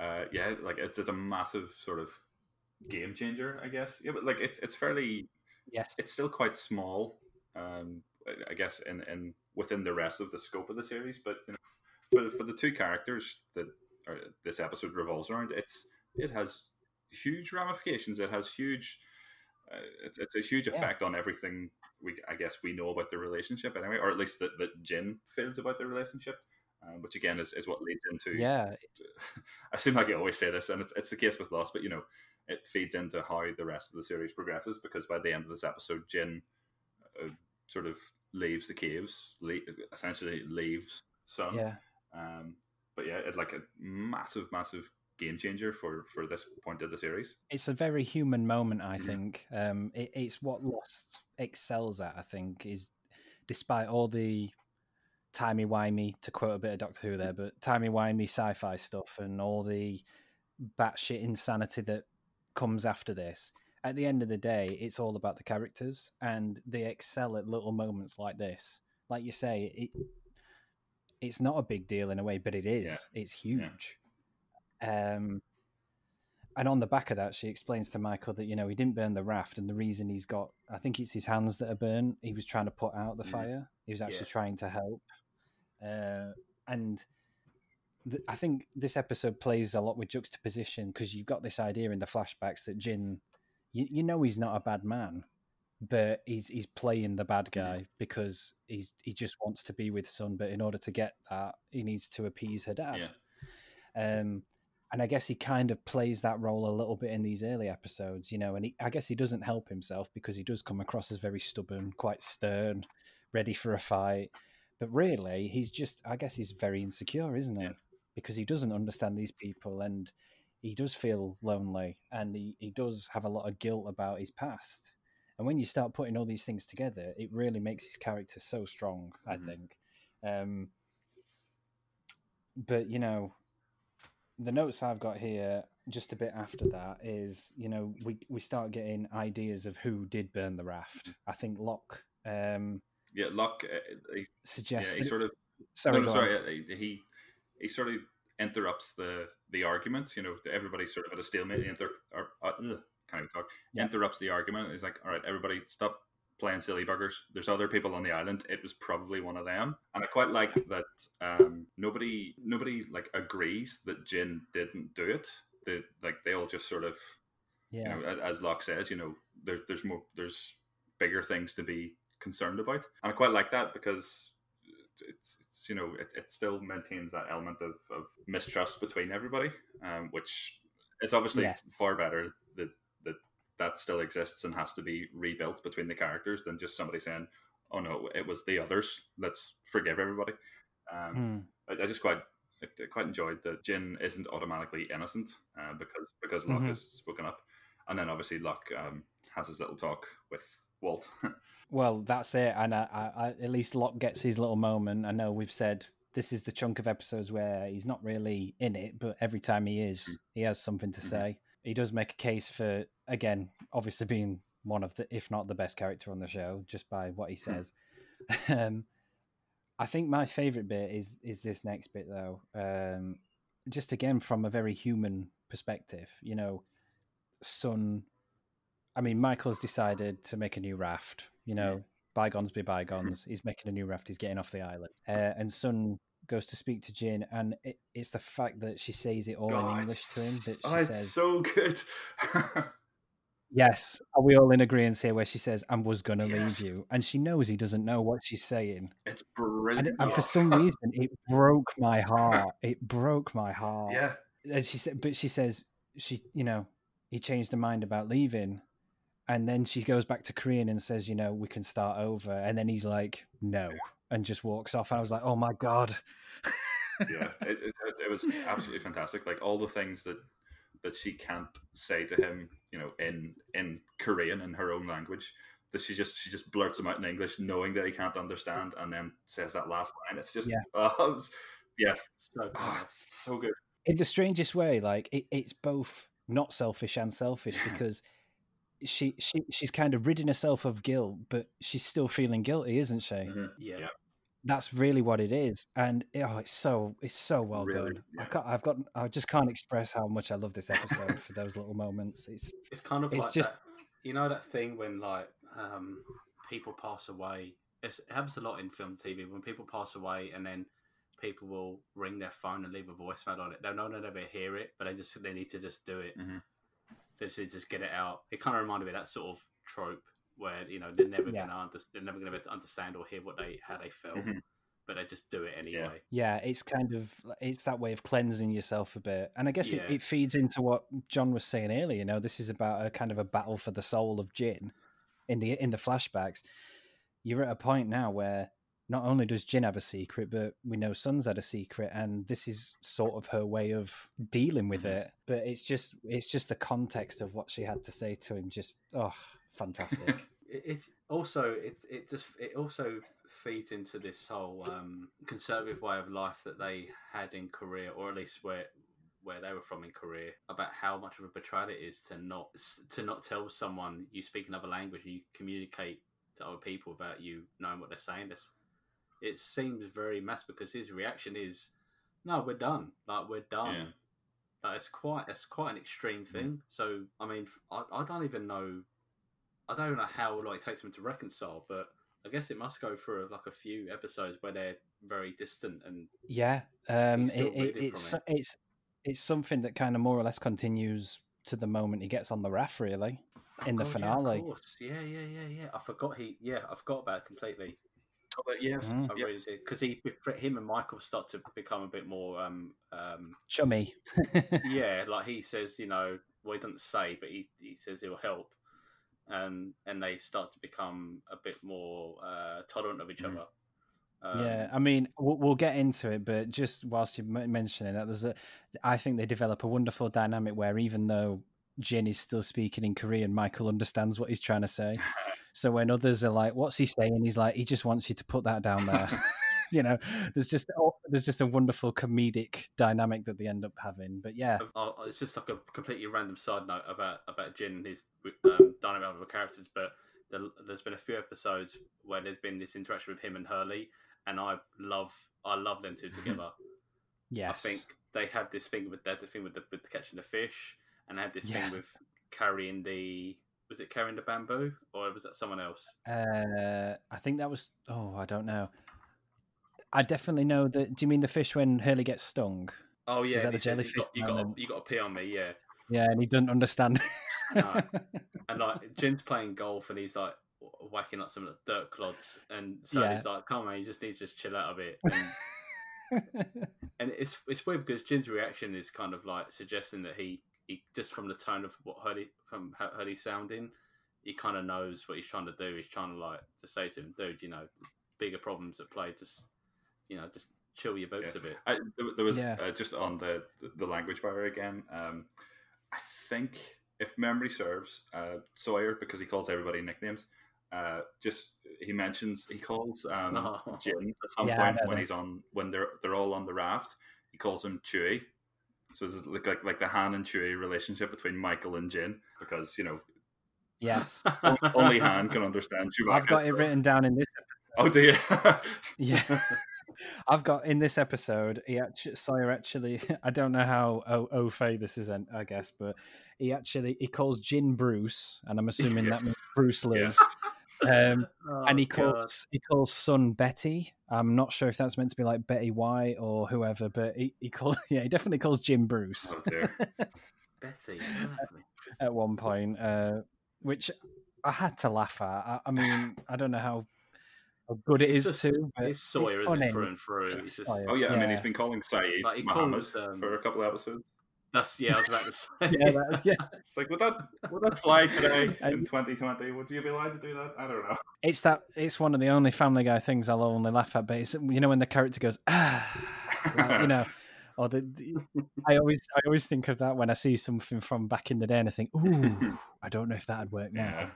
uh, yeah, like it's it's a massive sort of game changer, I guess. Yeah, but like it's it's fairly... Yes. It's still quite small, um, I guess, in, in within the rest of the scope of the series. But you know, for, for the two characters that are, this episode revolves around, it's... It has huge ramifications. It has huge. Uh, it's it's a huge effect yeah. on everything. We I guess we know about the relationship anyway, or at least that that Jin feels about the relationship, um, which again is, is what leads into. Yeah. I seem like I always say this, and it's it's the case with Lost, but you know, it feeds into how the rest of the series progresses, because by the end of this episode, Jin uh, sort of leaves the caves, le- essentially leaves Sun. Yeah. Um. But yeah, it's like a massive, massive. game changer for for this point of the series. It's a very human moment, I mm-hmm. think. Um, it, it's what Lost excels at, I think, is despite all the timey-wimey, to quote a bit of Doctor Who there, but timey-wimey sci-fi stuff and all the batshit insanity that comes after this, at the end of the day, it's all about the characters, and they excel at little moments like this. Like you say, it it's not a big deal in a way, but it is. Yeah. It's huge. Yeah. Um, and on the back of that, she explains to Michael that, you know, he didn't burn the raft, and the reason he's got, I think it's his hands that are burnt. He was trying to put out the yeah. fire. He was actually yeah. trying to help. Uh, and th- I think this episode plays a lot with juxtaposition, because you've got this idea in the flashbacks that Jin, you, you know, he's not a bad man, but he's he's playing the bad guy yeah. because he's he just wants to be with Sun, but in order to get that, he needs to appease her dad. Yeah. Um. And I guess he kind of plays that role a little bit in these early episodes, you know, and he, I guess he doesn't help himself, because he does come across as very stubborn, quite stern, ready for a fight. But really, he's just, I guess he's very insecure, isn't he? Yeah. Because he doesn't understand these people, and he does feel lonely, and he, he does have a lot of guilt about his past. And when you start putting all these things together, it really makes his character so strong, I mm-hmm. think. Um, but, you know... The notes I've got here, just a bit after that, is, you know, we, we start getting ideas of who did burn the raft. I think Locke... Um, yeah, Locke... Uh, he, suggests... Yeah, he sort of... Sorry, no, no, sorry he, he sort of interrupts the, the argument. You know, everybody's sort of at a stalemate. He inter- or, uh, ugh, can't even talk. Yeah. Interrupts the argument. He's like, all right, everybody, stop playing silly buggers. There's other people on the island. It was probably one of them. And I quite like that um, nobody nobody like agrees that Jin didn't do it. They like they all just sort of yeah. you know, as Locke says, you know, there, there's more there's bigger things to be concerned about. And I quite like that, because it's, it's you know, it, it still maintains that element of, of mistrust between everybody, um, which is obviously yes. far better that that still exists and has to be rebuilt between the characters than just somebody saying, oh no, it was the others, let's forgive everybody. Um, mm. I, I just quite I quite enjoyed that Jin isn't automatically innocent uh, because because Locke mm-hmm. has spoken up. And then obviously Locke um, has his little talk with Walt. Well, that's it. And I, I, I, at least Locke gets his little moment. I know we've said this is the chunk of episodes where he's not really in it, but every time he is, mm. he has something to mm-hmm. say. He does make a case for, again, obviously being one of the, if not the best character on the show, just by what he says. um, I think my favourite bit is is this next bit, though. Um, just again, from a very human perspective, you know, Sun, I mean, Michael's decided to make a new raft, you know, yeah. bygones be bygones. He's making a new raft. He's getting off the island. Uh, and Sun goes to speak to Jin, and it, it's the fact that she says it all oh, in English to him. That she oh, it's says, so good. Yes. Are we all in agreement here where she says, I was going to yes. leave you? And she knows he doesn't know what she's saying. It's brilliant. And, and for some reason, it broke my heart. It broke my heart. Yeah. And she said, but she says, she, you know, he changed her mind about leaving. And then she goes back to Korean and says, you know, we can start over. And then he's like, no. And just walks off. And I was like, oh my God. Yeah, it, it, it was absolutely fantastic. Like all the things that, that she can't say to him, you know, in, in Korean, in her own language, that she just, she just blurts them out in English, knowing that he can't understand. And then says that last line. It's just, yeah. Uh, it was, yeah. So, oh, it's so good. In the strangest way, like it, it's both not selfish and selfish, because she, she she's kind of ridding herself of guilt, but she's still feeling guilty, isn't she? Mm-hmm. Yeah. yeah. That's really what it is, and oh, it's so it's so well really, done. Yeah. I can't, I've got I just can't express how much I love this episode for those little moments. It's it's kind of it's like just that, you know, that thing when like um, people pass away. It's, it happens a lot in film and T V when people pass away, and then people will ring their phone and leave a voicemail on it. They'll no one ever hear it, but they just they need to just do it. Mm-hmm. They just need to just get it out. It kind of reminded me of that sort of trope, where you know they're never yeah. gonna under, they're never gonna be able to understand or hear what they how they felt, mm-hmm. but they just do it anyway. Yeah. yeah, it's kind of it's that way of cleansing yourself a bit, and I guess yeah. it, it feeds into what John was saying earlier. You know, this is about a kind of a battle for the soul of Jin. In the in the flashbacks, you're at a point now where not only does Jin have a secret, but we know Sun's had a secret, and this is sort of her way of dealing with mm-hmm. it. But it's just it's just the context of what she had to say to him. Just oh. Fantastic. It's also it it just it also feeds into this whole um, conservative way of life that they had in Korea, or at least where where they were from in Korea, about how much of a betrayal it is to not to not tell someone you speak another language and you communicate to other people about you knowing what they're saying. It's, it seems very mass because his reaction is, "No, we're done. Like we're done." Yeah. Like, it's quite it's quite an extreme thing. So I mean, I, I don't even know. I don't know how like it takes them to reconcile, but I guess it must go through like a few episodes where they're very distant and yeah, um, it, it, it's it. it's it's something that kind of more or less continues to the moment he gets on the raft, really, oh, in God, the finale. Yeah, yeah, yeah, yeah, yeah. I forgot he. Yeah, I forgot about it completely. But yes, mm. I really did, because he, him and Michael start to become a bit more um, um, chummy. yeah, like he says, you know, well, he doesn't say, but he he says he'll help. Um, and they start to become a bit more uh, tolerant of each other. Um, yeah, I mean, we'll, we'll get into it, but just whilst you're mentioning that, there's a, I think they develop a wonderful dynamic where even though Jin is still speaking in Korean, Michael understands what he's trying to say. So when others are like, "What's he saying?" He's like, "He just wants you to put that down there." You know, there's just oh, there's just a wonderful comedic dynamic that they end up having. But yeah, it's just like a completely random side note about about Jin and his um, dynamic with characters. But the, there's been a few episodes where there's been this interaction with him and Hurley, and I love I love them two together. Yes, I think they have this thing with that the thing with the, with the catching the fish, and they had this yeah. thing with carrying the. Was it carrying the bamboo, or was that someone else? Uh, I think that was. Oh, I don't know. I definitely know that. Do you mean the fish when Hurley gets stung? Oh yeah, is that the jellyfish? You got, you, got a, you got a pee on me, yeah. Yeah, and he doesn't understand. No. And like Jin's playing golf, and he's like whacking up some of the dirt clods, and so yeah. he's like, "Come on, you just need to just chill out a bit." And, and it's it's weird because Jin's reaction is kind of like suggesting that he, he just from the tone of what Hurley from how Hurley's sounding, he kind of knows what he's trying to do. He's trying to like to say to him, "Dude, you know, bigger problems at play. Just." You know, just chill your boots yeah. a bit. I, there, there was yeah. uh, just on the, the, the language barrier again. Um, I think if memory serves, uh, Sawyer, because he calls everybody nicknames, uh, just he mentions he calls um, oh. Jin at some yeah, point when that. he's on when they're they're all on the raft. He calls him Chewy. So this is like like, like the Han and Chewy relationship between Michael and Jin, because you know, yes, only Han can understand Chewbacca. I've got it written down in this episode. Oh, do you? yeah. I've got in this episode, he actually, Sawyer actually, I don't know how au, au fait this is, I guess, but he actually he calls Jin Bruce, and I'm assuming yes. that means Bruce Lee. Yes. Um, oh, and he calls God. he calls Sun Betty. I'm not sure if that's meant to be like Betty White or whoever, but he he calls yeah he definitely calls Jin Bruce. Oh dear, Betty. At one point, uh, which I had to laugh at. I, I mean, I don't know how. How good it it's is just, too. It's Sawyer, isn't it, through and through. It's it's just, oh yeah, yeah, I mean he's been calling Saeed like Muhammad calls, um, for a couple of episodes. That's yeah, I was about to say. yeah, that, yeah, it's like would that would that fly today in twenty twenty? Would you be allowed to do that? I don't know. It's that it's one of the only Family Guy things I'll only laugh at. But it's, you know when the character goes ah, like, you know, or the, the I always I always think of that when I see something from back in the day and I think ooh, I don't know if that'd work now. Yeah.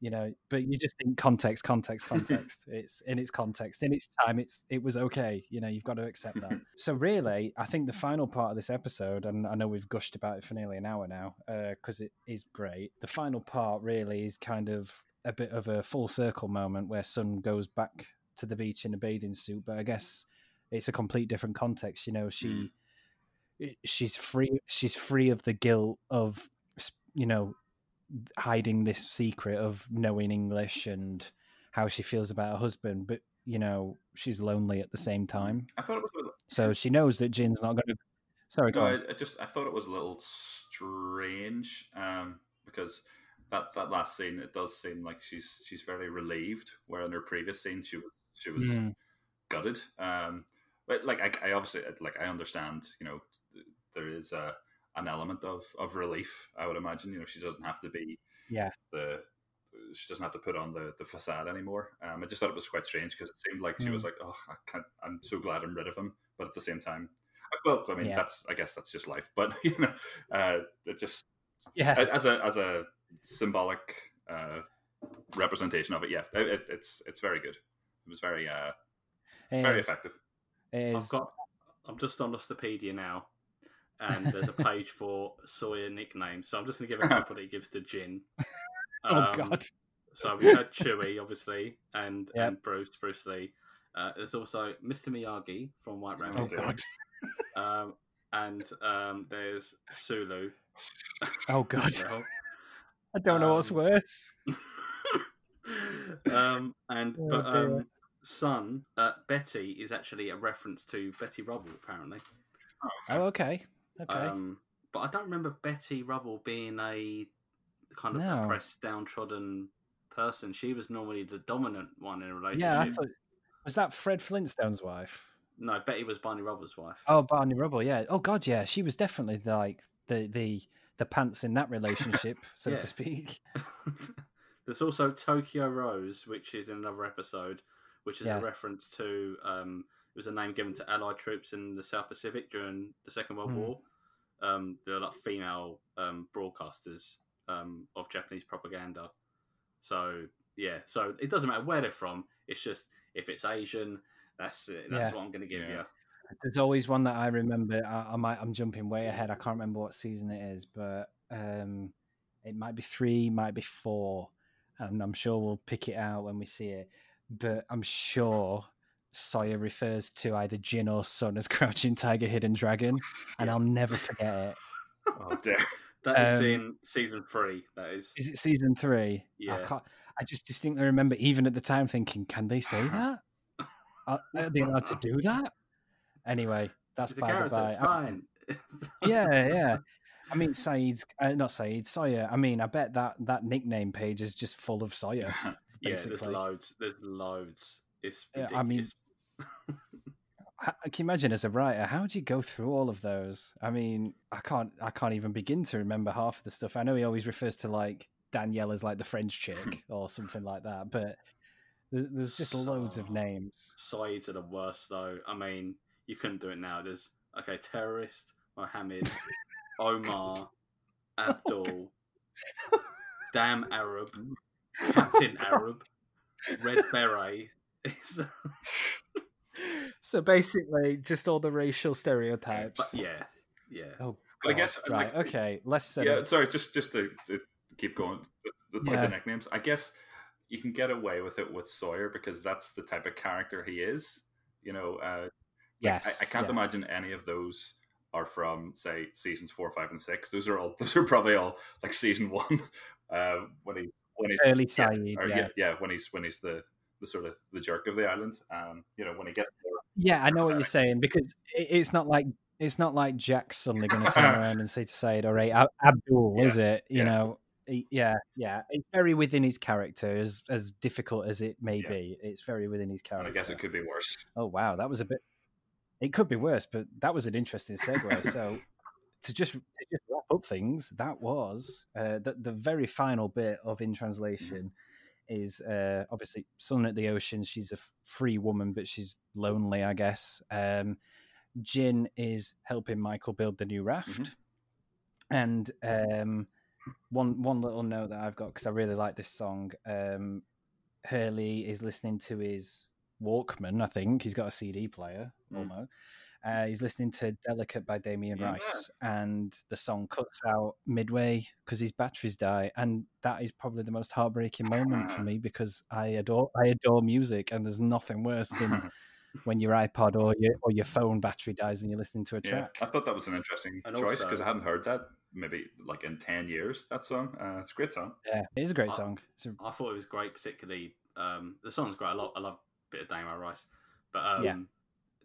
you know, but you just think context, context, context. It's in its context, in its time. It's it was okay, you know. You've got to accept that. So really, I think the final part of this episode, and I know we've gushed about it for nearly an hour now, because uh, it is great. The final part really is kind of a bit of a full circle moment where Sun goes back to the beach in a bathing suit, but I guess it's a complete different context. You know, she mm. she's free. She's free of the guilt of, you know, hiding this secret of knowing English and how she feels about her husband, but you know she's lonely at the same time. I thought it was a little... so she knows that Jin's not going to. Sorry, no, I, I just I thought it was a little strange um, because that, that last scene, it does seem like she's she's very relieved, where in her previous scene she was she was mm. gutted. Um, but like I, I obviously like I understand, you know, there is a. an element of, of relief, I would imagine. You know, she doesn't have to be yeah the she doesn't have to put on the, the facade anymore. Um, I just thought it was quite strange because it seemed like mm. she was like, oh, I can't, I'm so glad I'm rid of him, but at the same time, well, I mean, yeah. that's I guess that's just life. But you know, uh, it just yeah as a as a symbolic uh, representation of it. Yeah, it, it, it's it's very good. It was very uh, it very is. effective. It I've is. got. I'm just on Lustopedia now. And there's a page for Sawyer nicknames. So I'm just going to give a couple that he gives to Jin. Um, oh, God. So we had Chewie, obviously, and, yep. and Bruce, Bruce Lee. Uh, there's also Mister Miyagi from White Rabbit. Oh, God. Um, and um, there's Sulu. Oh, God. Well, I don't know um, what's worse. um, and oh, but, um, Sun, uh, Betty, is actually a reference to Betty Rubble, apparently. Oh, okay. Okay. Um, but I don't remember Betty Rubble being a kind of no. oppressed, downtrodden person. She was normally the dominant one in a relationship. Yeah, I thought, was that Fred Flintstone's wife? No, Betty was Barney Rubble's wife. Oh, Barney Rubble, yeah. Oh, God, yeah. She was definitely the, like the, the, the pants in that relationship, so to speak. There's also Tokyo Rose, which is in another episode, which is yeah. a reference to... Um, It was a name given to Allied troops in the South Pacific during the Second World mm. War. Um, there were like female um, broadcasters um, of Japanese propaganda. So yeah, so it doesn't matter where they're from. It's just if it's Asian, that's it. That's yeah. what I'm going to give yeah. you. There's always one that I remember. I, I might I'm jumping way ahead. I can't remember what season it is, but um, it might be three, might be four, and I'm sure we'll pick it out when we see it. But I'm sure. Sawyer refers to either Jin or Sun as Crouching Tiger, Hidden Dragon, and I'll never forget it. Oh dear! That um, is in season three. That is. Is it season three? Yeah. I, can't, I just distinctly remember, even at the time, thinking, "Can they say that? Are, are they allowed to do that?" Anyway, that's by the by. It's fine. yeah, yeah. I mean, Saeed's uh, not Saeed, Sawyer. I mean, I bet that that nickname page is just full of Sawyer. yeah, there's loads. There's loads. It's ridiculous. Yeah, I mean. I can imagine as a writer, how do you go through all of those? I mean, I can't, I can't even begin to remember half of the stuff. I know he always refers to like Danielle as like the French chick or something like that, but there's, there's just so, loads of names. Sides are the worst, though. I mean, you couldn't do it now. There's okay, terrorist, Mohammed, Omar, Abdul, oh, damn Arab, Captain oh, Arab, Red Beret. So basically, just all the racial stereotypes. But yeah, yeah. Oh, but I guess right. Like, okay, let's. Yeah, it. sorry, just just to, to keep going with yeah. the nicknames. I guess you can get away with it with Sawyer because that's the type of character he is. You know. Uh, yes. Like, I, I can't yeah. imagine any of those are from say seasons four, five, and six. Those are all. Those are probably all like season one uh, when he when he's early Saeed. Yeah, yeah. yeah, yeah. When he's when he's the. the sort of the jerk of the island, um, you know, when he gets there. Yeah, I know what you're saying, because it, it's not like it's not like Jack's suddenly going to turn around and say to Said, all right, Abdul, yeah, is it? You yeah. know, he, yeah, yeah. It's very within his character, as, as difficult as it may yeah. be. It's very within his character. And I guess it could be worse. Oh, wow, that was a bit... It could be worse, but that was an interesting segue. So to just, to just wrap up things, that was uh, the, the very final bit of In Translation. Mm-hmm. Is uh, obviously Sun at the ocean. She's a free woman, but she's lonely, I guess. Um, Jin is helping Michael build the new raft. Mm-hmm. And um, one one little note that I've got, because I really like this song. Um, Hurley is listening to his Walkman, I think. He's got a C D player, mm. almost. Uh, he's listening to Delicate by Damien yeah. Rice, and the song cuts out midway because his batteries die. And that is probably the most heartbreaking moment for me, because I adore I adore music, and there's nothing worse than when your iPod or your or your phone battery dies and you're listening to a track. Yeah, I thought that was an interesting and choice, because I hadn't heard that maybe like in ten years, that song. Uh, it's a great song. Yeah, it is a great I, song. A... I thought it was great, particularly um, the song's great. I love, I love a bit of Damien Rice. But um, yeah.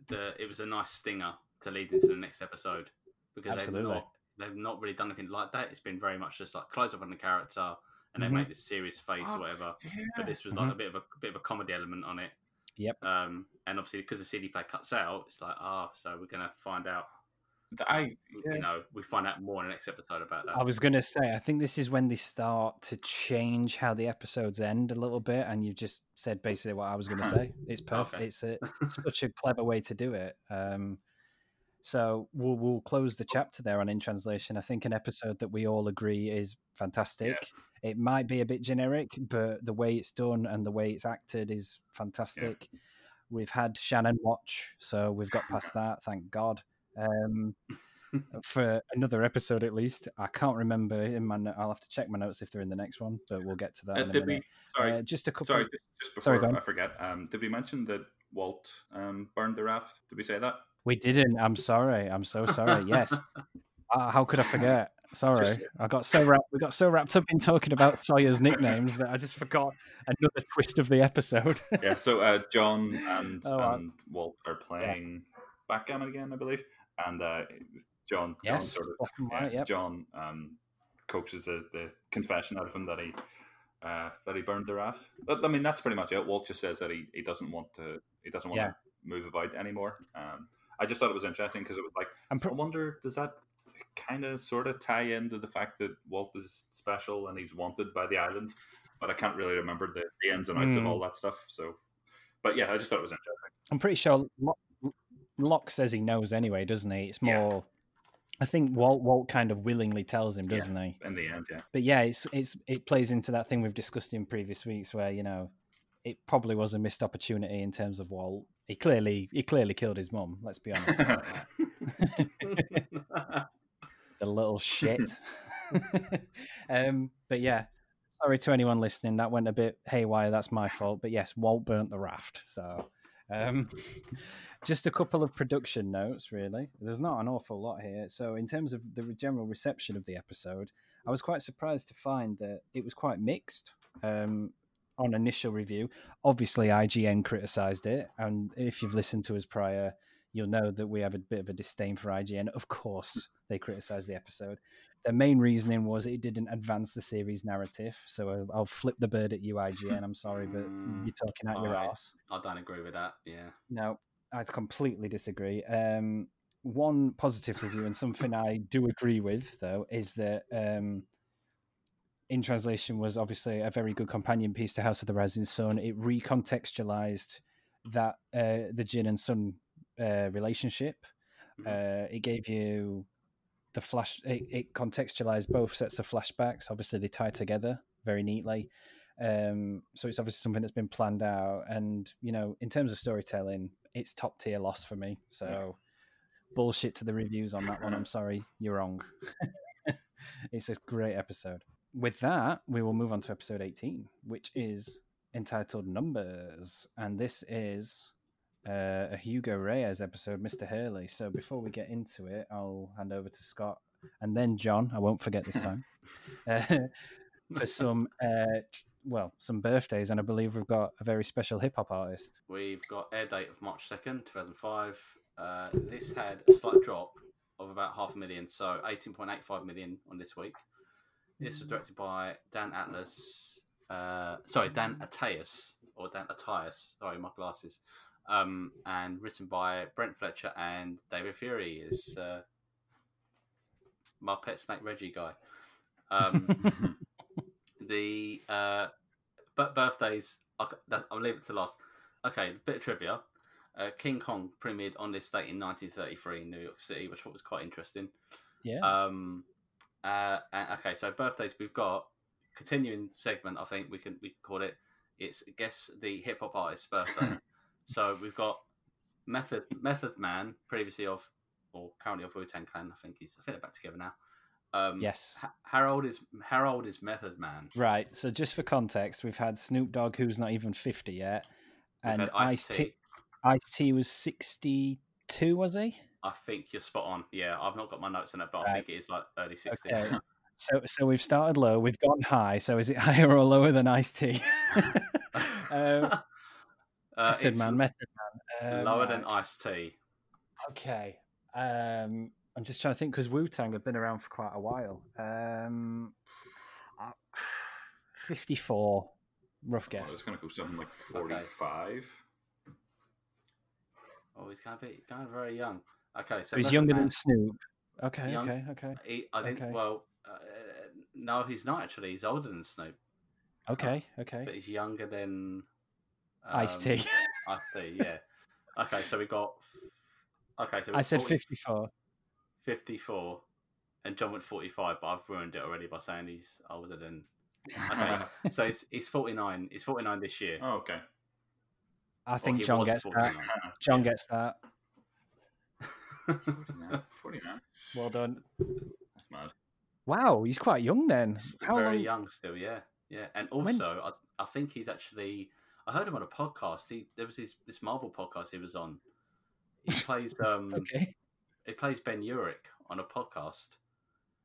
The, it was a nice stinger to lead into the next episode, because Absolutely. they've not they've not really done anything like that. It's been very much just like close up on the character and mm-hmm. they made this serious face oh, or whatever. Yeah. But this was like mm-hmm. a bit of a, a bit of a comedy element on it. Yep. Um, and obviously because the C D player cuts out, it's like ah, oh, so we're gonna find out. I, yeah. You know, we find out more in the next episode about that. I was gonna say, I think this is when they start to change how the episodes end a little bit, and you just said basically what I was gonna say. It's perfect. Okay. It's a, such a clever way to do it. Um, so we'll we'll close the chapter there on In Translation. I think an episode that we all agree is fantastic. Yeah. It might be a bit generic, but the way it's done and the way it's acted is fantastic. Yeah. We've had Shannon watch, so we've got past that. Thank God. Um, for another episode at least. I can't remember in my. No- I'll have to check my notes if they're in the next one, but we'll get to that. Uh, in a did minute. We? Sorry, uh, just a couple. Sorry, of... just before sorry, I forget. Um, did we mention that Walt um burned the raft? Did we say that? We didn't. I'm sorry. I'm so sorry. Yes. uh, how could I forget? Sorry, just, I got so wrapped. We got so wrapped up in talking about Sawyer's nicknames that I just forgot another twist of the episode. yeah. So uh, John and, oh, and Walt are playing yeah. backgammon again, I believe. And uh, John, yes, John, sort of, right, yeah, yep. John um, coaches the, the confession out of him that he uh, that he burned the raft. But, I mean, that's pretty much it. Walt just says that he, he doesn't want to he doesn't want yeah. to move about anymore. Um, I just thought it was interesting because it was like pr- I wonder does that kind of sort of tie into the fact that Walt is special and he's wanted by the island, but I can't really remember the, the ins and outs mm. of all that stuff. So, but yeah, I just thought it was interesting. I'm pretty sure. Lo- Locke says he knows anyway, doesn't he? It's more, yeah. I think Walt Walt kind of willingly tells him, doesn't yeah, he? In the end, yeah. But yeah, it's it's it plays into that thing we've discussed in previous weeks, where you know it probably was a missed opportunity in terms of Walt. He clearly he clearly killed his mum. Let's be honest. About that. The little shit. um, but yeah, sorry to anyone listening. That went a bit haywire. That's my fault. But yes, Walt burnt the raft. So. Um, just a couple of production notes, really. There's not an awful lot here. So in terms of the general reception of the episode, I was quite surprised to find that it was quite mixed um, on initial review. Obviously, I G N criticised it. And if you've listened to us prior, you'll know that we have a bit of a disdain for I G N. Of course, they criticised the episode. The main reasoning was it didn't advance the series narrative. So I'll, I'll flip the bird at you, I G N. I'm sorry, but you're talking out your ass. I don't agree with that, yeah. No, I completely disagree. Um, one positive review, and something I do agree with, though, is that um, In Translation was obviously a very good companion piece to House of the Rising Sun. It recontextualized that uh, the Jin and Sun uh, relationship. Mm-hmm. Uh, it gave you... The flash it, it contextualized both sets of flashbacks. Obviously, they tie together very neatly. Um, so it's obviously something that's been planned out. And you know, in terms of storytelling, it's top tier loss for me. So yeah. Bullshit to the reviews on that one. I'm sorry, you're wrong. It's a great episode. With that, we will move on to episode eighteen, which is entitled Numbers, and this is. Uh, a Hugo Reyes episode, Mister Hurley. So before we get into it, I'll hand over to Scott and then John. I won't forget this time uh, for some, uh, well, some birthdays, and I believe we've got a very special hip hop artist. We've got air date of March second, two thousand five. Uh, this had a slight drop of about half a million, so eighteen point eight five million on this week. This was directed by Dan Atlas. Uh, sorry, Dan Attias or Dan Attias. Sorry, my glasses. Um, and written by Brent Fletcher and David Fury is uh, my pet snake Reggie guy. Um, the uh, but birthdays, I'll, I'll leave it to last. Okay, a bit of trivia. Uh, King Kong premiered on this date in nineteen thirty-three in New York City, which I thought was quite interesting. Yeah. Um, Uh, and, okay, so birthdays we've got continuing segment. I think we can we can call it. It's guess the hip hop artist's birthday. So we've got Method Method Man, previously of or currently of Wu-Tang Clan. I think he's I think they're back together now. Um, yes, H- Harold is Harold is Method Man. Right. So just for context, we've had Snoop Dogg, who's not even fifty yet, and Ice-T. Ice-T was sixty-two, was he? I think you're spot on. Yeah, I've not got my notes on it, but right. I think it is like early sixties. Okay. So, so we've started low, we've gone high. So, is it higher or lower than Ice-T? um, uh, Method Man, Method Man. Um, lower than Ice-T. Okay. Um, I'm just trying to think because Wu-Tang have been around for quite a while. Um, uh, fifty-four, rough guess. I was going to go something like forty-five. Okay. Oh, he's kind of, bit, kind of very young. Okay, so he's Method younger Man, than Snoop. Okay, young, okay, okay. He, I think. Okay. Well, uh, no, he's not actually. He's older than Snoop. Okay, uh, okay. But he's younger than um, Ice-T. Ice-T, yeah. Okay, so we got. Okay, so I said forty, fifty-four. Fifty-four, and John went forty-five, but I've ruined it already by saying he's older than. Okay, so he's he's forty-nine. He's forty-nine this year. Oh, okay. I think well, John gets forty-nine. That. John gets that. forty-nine. forty-nine. Well done. That's mad. Wow, he's quite young then. Still How very long? young still, yeah. Yeah. And also, when... I, I think he's actually... I heard him on a podcast. He There was his, this Marvel podcast he was on. He plays um, okay. He plays Ben Urich on a podcast.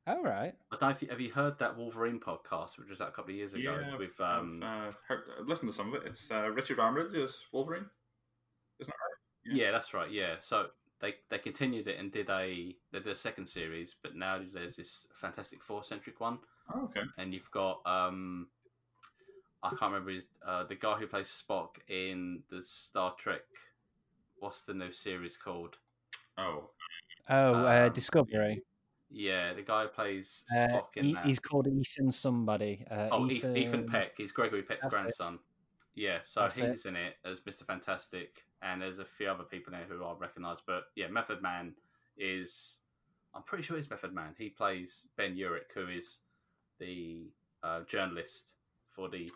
All right. I don't know if you, have you heard that Wolverine podcast, which was out a couple of years ago? Yeah, with, um, I've uh, heard, listened to some of it. It's uh, Richard Armitage, Wolverine. Isn't that right? Yeah. yeah, that's right. Yeah, so they they continued it and did a they did a second series, but now there's this Fantastic Four centric one. Oh, okay. And you've got um, I can't remember his, uh, the guy who plays Spock in the Star Trek. What's the new series called? Oh, oh, um, uh, Discovery. Yeah, the guy who plays Spock uh, in he, that. He's called Ethan somebody. Uh, oh, Ethan... Ethan Peck. He's Gregory Peck's that's grandson. It. Yeah, so that's he's it. in it as Mister Fantastic, and there's a few other people in it who I recognise. But yeah, Method Man is, I'm pretty sure it's Method Man. He plays Ben Urich, who is the uh, journalist for the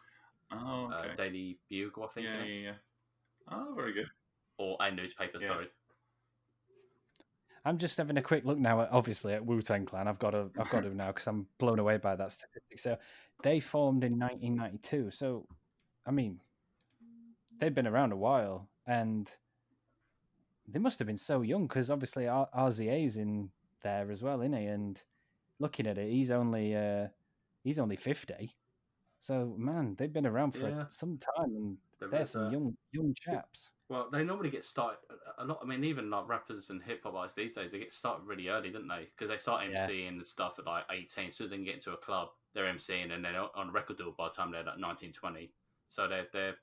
oh, okay. uh, Daily Bugle, I think. Yeah, yeah, yeah. Oh, very good. Or a newspaper, yeah. sorry. I'm just having a quick look now, at, obviously, at Wu-Tang Clan. I've got to, I've got to now because I'm blown away by that statistic. So they formed in nineteen ninety-two. So, I mean... They've been around a while, and they must have been so young because obviously R- RZA's in there as well, isn't he? And looking at it, he's only uh, he's only fifty. So man, they've been around for yeah. some time, and there they're some a... young young chaps. Well, they normally get started a lot. I mean, even like rappers and hip hop artists these days, they get started really early, don't they? Because they start emceeing yeah. and stuff at like eighteen, so they can get into a club, they're emceeing, and they're on a record deal by the time they're like nineteen, twenty. So they're they're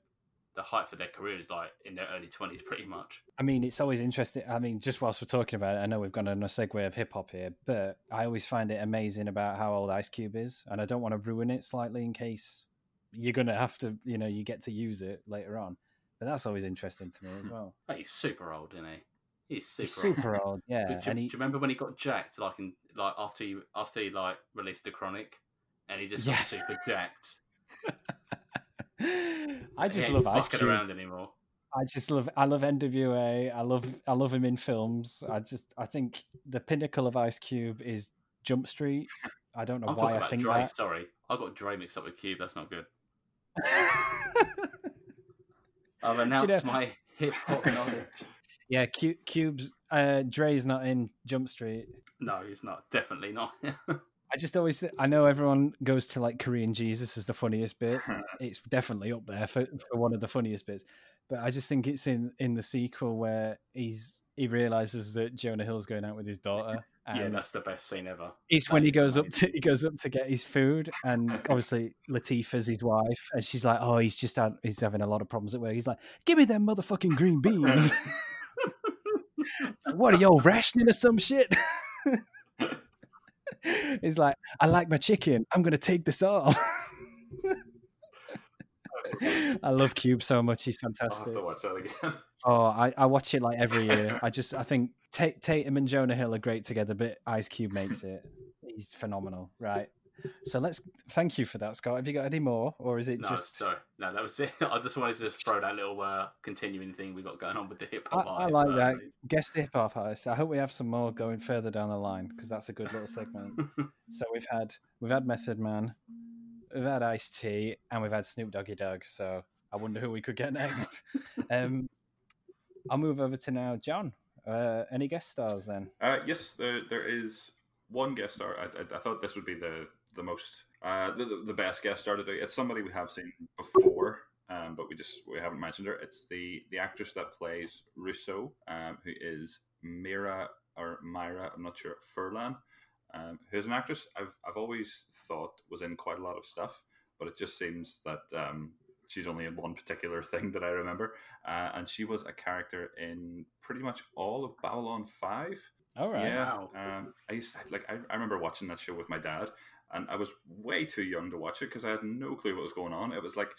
the height for their career is like in their early twenties, pretty much. I mean, it's always interesting. I mean, just whilst we're talking about it, I know we've gone on a segue of hip hop here, but I always find it amazing about how old Ice Cube is, and I don't want to ruin it slightly in case you're going to have to, you know, you get to use it later on. But that's always interesting to me as well. He's super old, isn't he? He's super, He's super old. old. Yeah. Do, and he... do you remember when he got jacked? Like in like after he after he like released The Chronic, and he just got yeah. super jacked. I just yeah, love Ice Cube. Around anymore. I just love. I love N W A. I love. I love him in films. I just. I think the pinnacle of Ice Cube is Jump Street. I don't know I'm why I think Dre, that. Sorry, I got Dre mixed up with Cube. That's not good. I've announced you know... my hip hop knowledge. Yeah, Cube, Cube's uh, Dre's not in Jump Street. No, he's not. Definitely not. I just always, I know everyone goes to like Korean Jesus as the funniest bit. It's definitely up there for, for one of the funniest bits. But I just think it's in, in the sequel where he's he realizes that Jonah Hill's going out with his daughter. And yeah, that's the best scene ever. It's that when he goes amazing. up to he goes up to get his food, and obviously Latifah's his wife, and she's like, "Oh, he's just had, he's having a lot of problems at work." He's like, "Give me them motherfucking green beans." What are y'all rationing or some shit? He's like, I like my chicken. I'm going to take this all. I love Cube so much. He's fantastic. I'll have to watch that again. Oh, I, I watch it like every year. I just, I think Tatum and Jonah Hill are great together, but Ice Cube makes it. he's phenomenal, right? So let's thank you for that, Scott. Have you got any more, or is it no, just? No, no, that was it. I just wanted to just throw that little uh, continuing thing we got going on with the hip hop artists. I like that. Guess the hip hop artists. I hope we have some more going further down the line, because that's a good little segment. So we've had we've had Method Man, we've had Ice-T, and we've had Snoop Doggy Dogg. So I wonder who we could get next. um, I'll move over to now, John. Uh, any guest stars then? Uh, yes, there there is one guest star. I, I, I thought this would be the. the most uh the, the best guest star today. It's somebody we have seen before, um but we just we haven't mentioned her. It's the the actress that plays Rousseau, um who is Mira or Myra, I'm not sure, Furlan, um who's an actress I've I've always thought was in quite a lot of stuff, but it just seems that um she's only in one particular thing that I remember, uh, and she was a character in pretty much all of Babylon five. All right. Yeah. Wow. um I used to, like I, I remember watching that show with my dad. And I was way too young to watch it because I had no clue what was going on. It was like,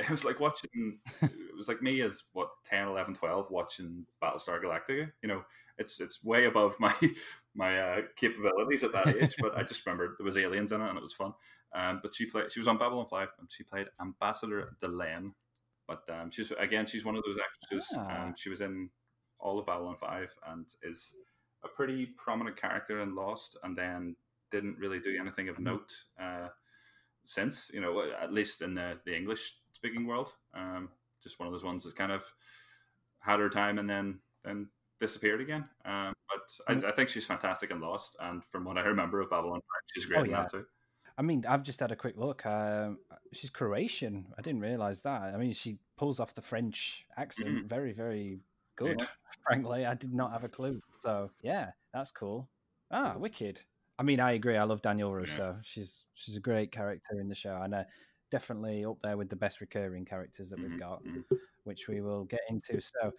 it was like watching, it was like me as what, ten, eleven, twelve, watching Battlestar Galactica. You know, it's it's way above my my uh, capabilities at that age. But I just remembered there was aliens in it and it was fun. Um, but she played, she was on Babylon five and she played Ambassador Delenn. But um, she's again, she's one of those actresses. Ah. Um, she was in all of Babylon five and is a pretty prominent character in Lost, and then didn't really do anything of note uh, since, you know, at least in the, the English-speaking world. Um, just one of those ones that kind of had her time and then then disappeared again. Um, but I, I think she's fantastic and Lost. And from what I remember of Babylon, she's great oh, in yeah. that too. I mean, I've just had a quick look. Uh, she's Croatian. I didn't realise that. I mean, she pulls off the French accent mm-hmm. very, very good, yeah. frankly. I did not have a clue. So, yeah, that's cool. Ah, wicked. I mean, I agree. I love Danielle Rousseau. Yeah. She's she's a great character in the show, and uh, definitely up there with the best recurring characters that mm-hmm. we've got, mm-hmm. which we will get into. So,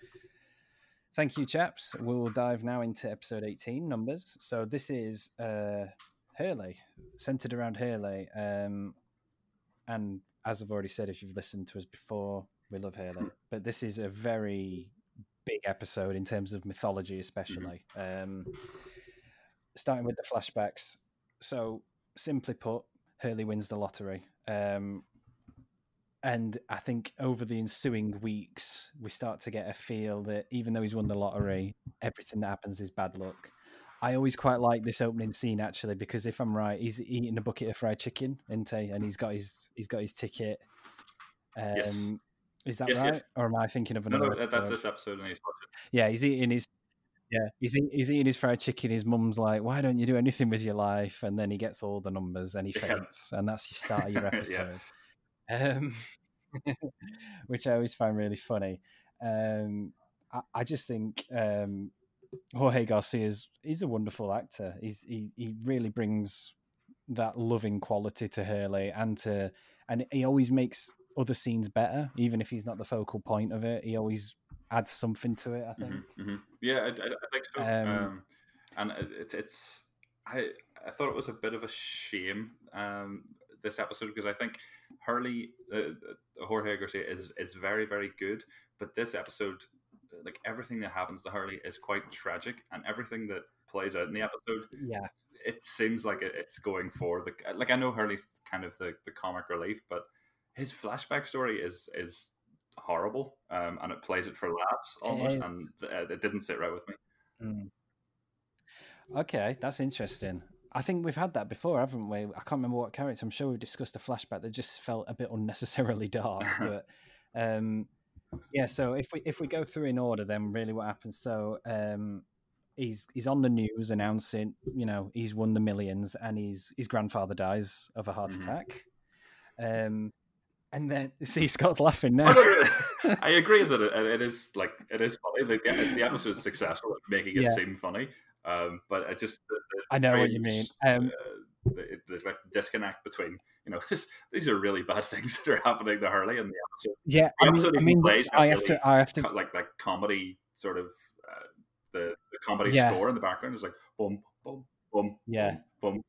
thank you, chaps. We'll dive now into episode eighteen, numbers. So this is uh, Hurley, centered around Hurley. Um, and as I've already said, if you've listened to us before, we love Hurley. But this is a very big episode in terms of mythology, especially. Mm-hmm. Um, starting with the flashbacks. So, simply put, Hurley wins the lottery. Um, and I think over the ensuing weeks, we start to get a feel that even though he's won the lottery, everything that happens is bad luck. I always quite like this opening scene, actually, because if I'm right, he's eating a bucket of fried chicken, isn't he? And he's got his he's got his ticket. Um, yes. Is that yes, right? Yes. Or am I thinking of another? No, no, that's this episode. And he's watching. Yeah, he's eating his... Yeah, he's, eat, he's eating his fried chicken. His mum's like, why don't you do anything with your life? And then he gets all the numbers and he faints. Yeah. And that's your start of your episode. yeah. um, which I always find really funny. Um, I, I just think um, Jorge Garcia is he's a wonderful actor. He's, he, he really brings that loving quality to Hurley, and to and he always makes other scenes better, even if he's not the focal point of it. He always... add something to it, I think. Mm-hmm, mm-hmm. Yeah, I, I think so. Um, um, and it's it's I I thought it was a bit of a shame um, this episode, because I think Hurley uh, Jorge Garcia is is very very good, but this episode, like everything that happens to Hurley is quite tragic, and everything that plays out in the episode, yeah, it seems like it's going for the like I know Hurley's kind of the the comic relief, but his flashback story is is. horrible, um, and it plays it for laughs almost, it and uh, it didn't sit right with me. Mm. Okay, that's interesting. I think we've had that before, haven't we? I can't remember what character. I'm sure we've discussed a flashback that just felt a bit unnecessarily dark. But um, yeah, so if we if we go through in order, then really what happens? So um, he's he's on the news announcing, you know, he's won the millions, and his his grandfather dies of a heart mm-hmm. attack. Um. And then see Scott's laughing now. I agree that it, it is like it is funny. The, the episode is successful at making it yeah. seem funny, um, but I just the, the I know strange, what you mean. Um, uh, the, the, the disconnect between you know this, these are really bad things that are happening to Hurley in the episode. Yeah, the episode I mean, I, mean, I have really to, I have to like like comedy sort of uh, the the comedy yeah. score in the background is like boom, boom, boom, yeah, boom. boom.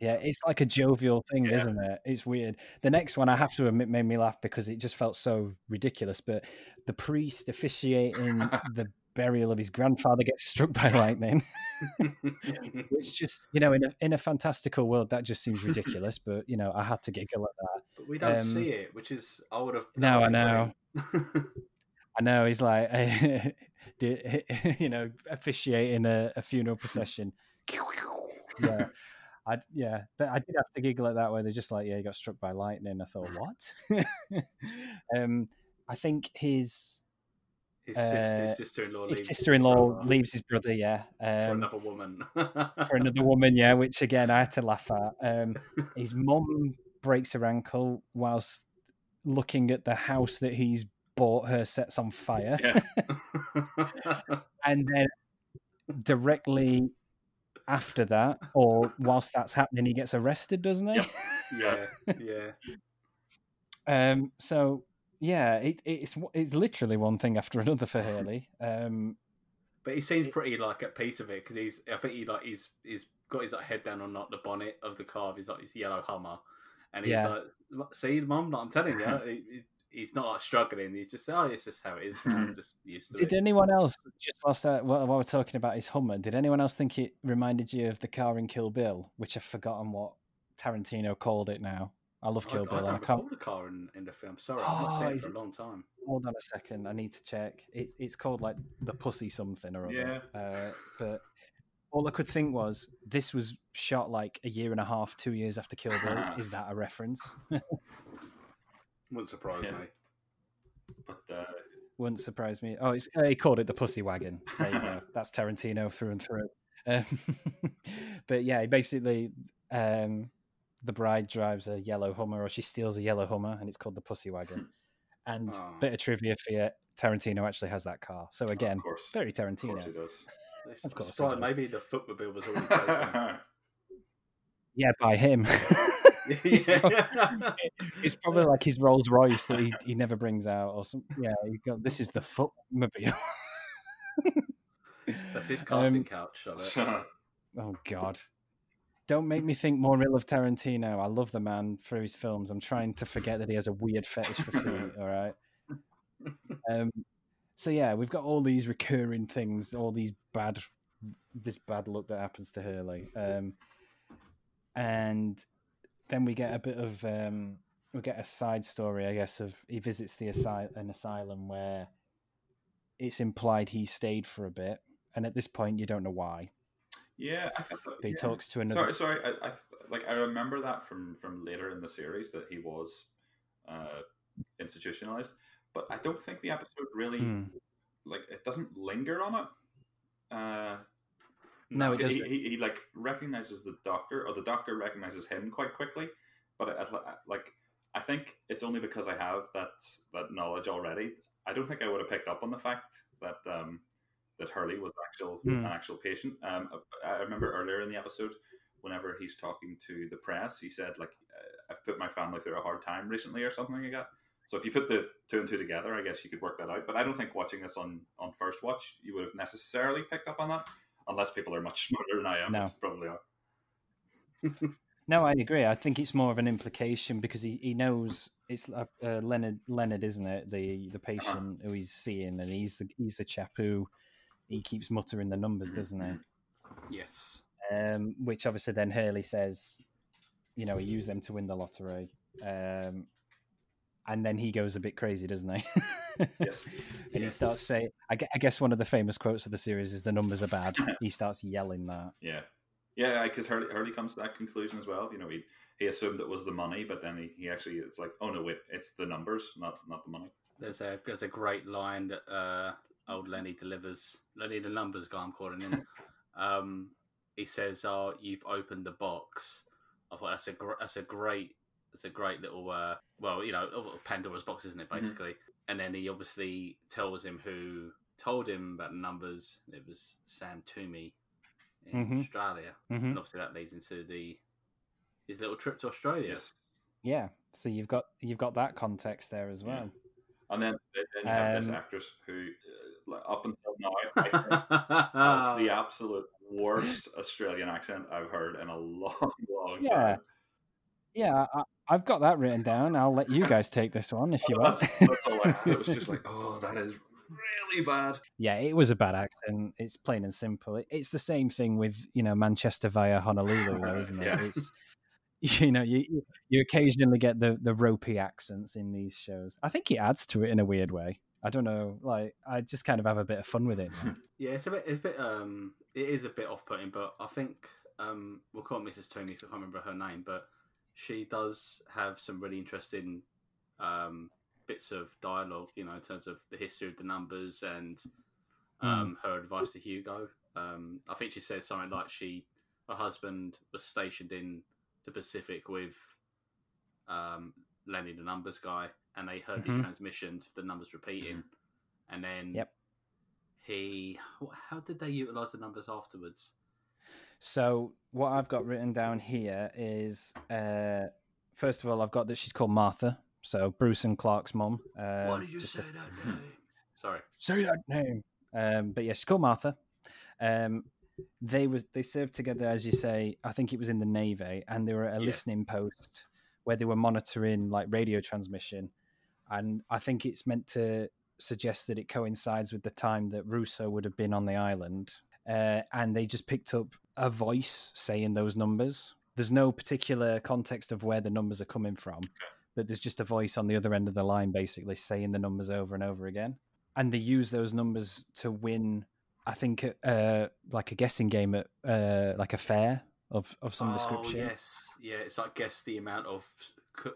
Yeah, it's like a jovial thing, yeah. isn't it? It's weird. The next one, I have to admit, made me laugh because it just felt so ridiculous. But the priest officiating the burial of his grandfather gets struck by lightning. It's just, you know, in a, in a fantastical world, that just seems ridiculous. But, you know, I had to giggle at that. But we don't um, see it, which is, I would have... No, I know. I know, he's like, you know, officiating a, a funeral procession. Yeah. I, yeah, but I did have to giggle at that where they're just like, yeah, he got struck by lightning. I thought, what? um, I think his his, uh, sister, his sister-in-law, his leaves, sister-in-law his leaves his brother, yeah, um, for another woman. for another woman, yeah. Which again, I had to laugh at. Um, his mom breaks her ankle whilst looking at the house that he's bought her sets on fire, yeah. And then directly after that, or whilst that's happening, he gets arrested, doesn't he? Yeah, yeah. yeah. Um, so yeah, it, it's it's literally one thing after another for Hurley. Um, but he seems pretty like at peace of it because he's, I think he like he's he's got his like, head down on like the bonnet of the car, he's like his yellow Hummer, and he's yeah. like, "See, Mum, I'm telling you." He's, He's not like struggling. He's just oh, it's just how it is. Man. I'm just used to did it. Did anyone else just whilst I, while we're talking about his Hummer? Did anyone else think it reminded you of the car in Kill Bill, which I've forgotten what Tarantino called it now? I love Kill I, Bill. I, don't I can't the car in, in the film. Sorry, oh, I've not seen it for a long time. Hold on a second. I need to check. It, it's called like the Pussy something or other. Yeah. Uh, but all I could think was this was shot like a year and a half, two years after Kill Bill. Is that a reference? Wouldn't surprise yeah. me. But, uh... Wouldn't surprise me. Oh, it's, uh, he called it the Pussy Wagon. There you go. That's Tarantino through and through. Um, but yeah, basically, um, the bride drives a yellow Hummer, or she steals a yellow Hummer, and it's called the Pussy Wagon. And oh. bit of trivia for you, Tarantino actually has that car. So again, oh, very Tarantino. Of course he does. Of course. Right, maybe the footmobile was already taken. Yeah, by him. It's, yeah. probably, it's probably like his Rolls Royce that he, he never brings out, or something. Yeah, you go, this is the Footmobile. That's his casting um, couch. Oh God! Don't make me think more ill of Tarantino. I love the man through his films. I'm trying to forget that he has a weird fetish for feet. All right. Um. So yeah, we've got all these recurring things, all these bad, this bad luck that happens to Hurley, um, and. Then we get a bit of um, we get a side story, I guess, of he visits the asy- an asylum where it's implied he stayed for a bit, and at this point you don't know why. Yeah, I thought, but he yeah. talks to another. Sorry, sorry, I, I like I remember that from, from later in the series that he was uh, institutionalized, but I don't think the episode really mm. like it doesn't linger on it. Uh, No, it doesn't. He, he, he like recognizes the doctor, or the doctor recognizes him quite quickly. But I, I, like, I think it's only because I have that that knowledge already. I don't think I would have picked up on the fact that um, that Hurley was actual mm. an actual patient. Um, I, I remember earlier in the episode, whenever he's talking to the press, he said like, "I've put my family through a hard time recently," or something like that. So if you put the two and two together, I guess you could work that out. But I don't think watching this on, on first watch, you would have necessarily picked up on that. Unless people are much smarter than I am, no. which probably are. No, I agree. I think it's more of an implication because he, he knows it's uh, uh, Leonard Leonard, isn't it? The the patient uh-huh. who he's seeing, and he's the he's the chap who he keeps muttering the numbers, mm-hmm. doesn't he? Yes. Um, which obviously then Hurley says, you know, he used them to win the lottery, um, and then he goes a bit crazy, doesn't he? Yes. And yes. he starts saying, I guess one of the famous quotes of the series is the numbers are bad. He starts yelling that. Yeah. Yeah, because Hurley, Hurley comes to that conclusion as well. You know, he he assumed it was the money, but then he, he actually, it's like, oh no, wait, it's the numbers, not not the money. There's a there's a great line that uh, old Lenny delivers. Lenny the numbers guy, I'm calling him. um, he says, oh, you've opened the box. I thought that's a, gr- that's a great, that's a great little, uh, well, you know, Pandora's box, isn't it, basically? Mm-hmm. And then he obviously tells him who told him about the numbers. It was Sam Toomey in mm-hmm. Australia. Mm-hmm. And obviously that leads into the his little trip to Australia. Yes. Yeah. So you've got you've got that context there as well. Yeah. And then, then you have um, this actress who, uh, up until now, I think, has the absolute worst Australian accent I've heard in a long, long yeah. time. Yeah, I, I've got that written down. I'll let you guys take this one if you want. That's, that's all I had. It was just like, oh, that is really bad. Yeah, it was a bad accent. It's plain and simple. It's the same thing with, you know, Manchester via Honolulu, though, isn't it? Yeah. It's, you know, you you occasionally get the, the ropey accents in these shows. I think it adds to it in a weird way. I don't know, like, I just kind of have a bit of fun with it. Yeah, it's a bit, it's a bit, um, it is a bit off-putting, but I think, um, we'll call Missus Toomey, because I can't remember her name, but she does have some really interesting, um, bits of dialogue, you know, in terms of the history of the numbers and, um, mm. her advice to Hugo. Um, I think she said something like she, her husband was stationed in the Pacific with, um, Lenny, the numbers guy, and they heard mm-hmm. these transmissions, the numbers repeating, mm-hmm. and then yep. he... How did they utilise the numbers afterwards? So what I've got written down here is, uh, first of all, I've got that she's called Martha, so Bruce and Clark's mum. Uh, Why did you say a... that name? Sorry. Say that name! Um, but yeah, she's called Martha. Um, they was they served together, as you say, I think it was in the Navy, and they were at a yeah. listening post where they were monitoring like radio transmission. And I think it's meant to suggest that it coincides with the time that Rousseau would have been on the island. Uh, and they just picked up a voice saying those numbers. There's no particular context of where the numbers are coming from, but there's just a voice on the other end of the line basically saying the numbers over and over again. And they use those numbers to win, I think, uh, like a guessing game at uh, like a fair of, of some oh, description. Oh, yes. Yeah, it's like guess the amount of...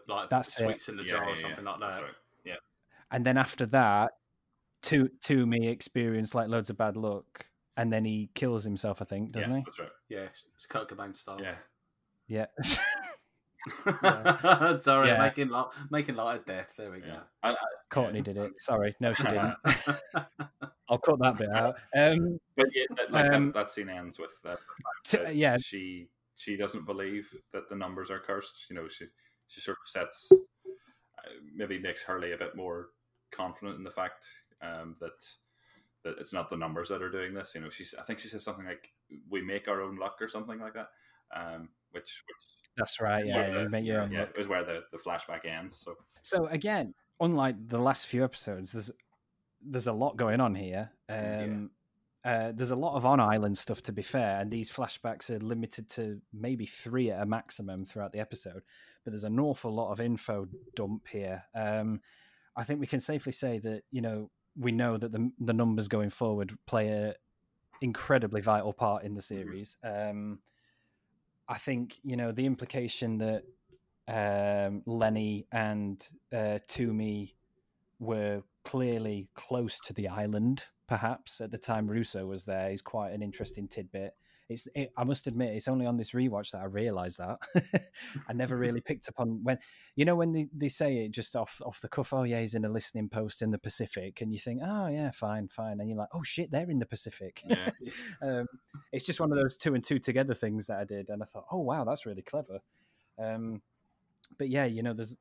like that's sweets it. in the yeah, jar yeah, or something yeah. like that. Right. Yeah. And then after that, to Toomey experienced like loads of bad luck, and then he kills himself, I think, doesn't yeah, he? That's right. Yeah, it's Kurt Cobain style. Yeah. Yeah. yeah. Sorry, yeah. making light, making light of death. There we yeah. go. I, I, Courtney yeah. did it. Sorry, no, she didn't. I'll cut that bit out. Um, but yeah, like um, that, that scene ends with uh, that. T- yeah, she she doesn't believe that the numbers are cursed. You know, she. She sort of sets, uh, maybe makes Hurley a bit more confident in the fact um, that that it's not the numbers that are doing this. You know, she's. I think she says something like, "We make our own luck" or something like that. Um, which, which that's right. Yeah, the, you make your own yeah, luck. It was where the, the flashback ends. So, so again, unlike the last few episodes, there's there's a lot going on here. Um, yeah. uh, there's a lot of on-island stuff, to be fair, and these flashbacks are limited to maybe three at a maximum throughout the episode. But there's an awful lot of info dump here. Um, I think we can safely say that, you know, we know that the the numbers going forward play an incredibly vital part in the series. Um, I think, you know, the implication that um, Lenny and uh, Toomey were clearly close to the island, perhaps, at the time Rousseau was there is quite an interesting tidbit. It's, it, I must admit, it's only on this rewatch that I realised that. I never really picked up on when, you know, when they, they say it just off, off the cuff, oh, yeah, he's in a listening post in the Pacific. And you think, oh, yeah, fine, fine. And you're like, oh, shit, they're in the Pacific. Yeah. um, it's just one of those two and two together things that I did. And I thought, oh, wow, that's really clever. Um, but, yeah, you know, there's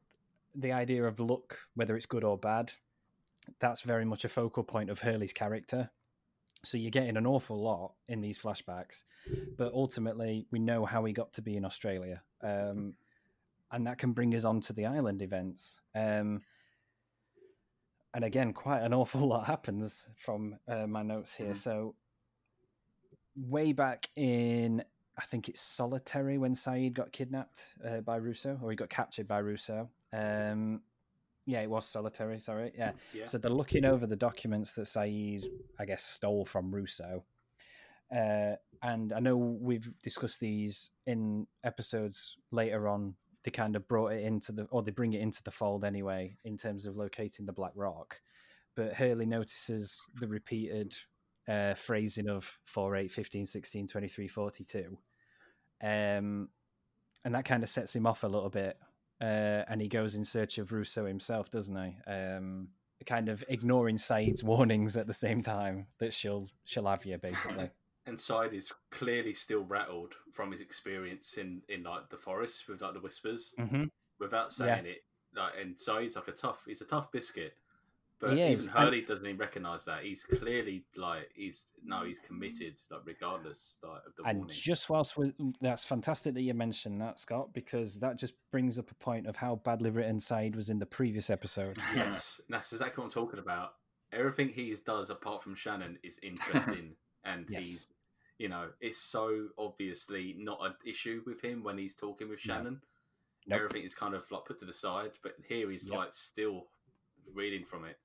the idea of luck, whether it's good or bad. That's very much a focal point of Hurley's character. So you're getting an awful lot in these flashbacks, but ultimately we know how he got to be in Australia. Um, and that can bring us on to the island events. Um, and again, quite an awful lot happens from uh, my notes here. So way back in, I think it's Solitary, when Saeed got kidnapped uh, by Rousseau, or he got captured by Rousseau. Um, Yeah, it was Solitary, sorry. Yeah. yeah. So they're looking over the documents that Saeed, I guess, stole from Rousseau. Uh, and I know we've discussed these in episodes later on. They kind of brought it into the, or they bring it into the fold anyway, in terms of locating the Black Rock. But Hurley notices the repeated uh, phrasing of four, eight, fifteen, sixteen, twenty-three, forty-two. Um, and that kind of sets him off a little bit. Uh, and he goes in search of Rousseau himself, doesn't he? Um, kind of ignoring Saeed's warnings at the same time that she'll she'll have you, basically. And Saeed is clearly still rattled from his experience in, in like the forest with like the whispers, mm-hmm. without saying yeah. it. Like, and Saeed's like a tough, he's a tough biscuit, but he even Hurley I... doesn't even recognise that. He's clearly like he's no, he's committed, like regardless like, of the and warning. And just whilst we that's fantastic that you mentioned that, Scott, because that just brings up a point of how badly written Saeed was in the previous episode. Yes, that's exactly what I'm talking about. everything he does apart from Shannon is interesting. And yes. he's, you know, it's so obviously not an issue with him when he's talking with Shannon. No. Nope. Everything is kind of like put to the side, but here he's yep. like still reading from it.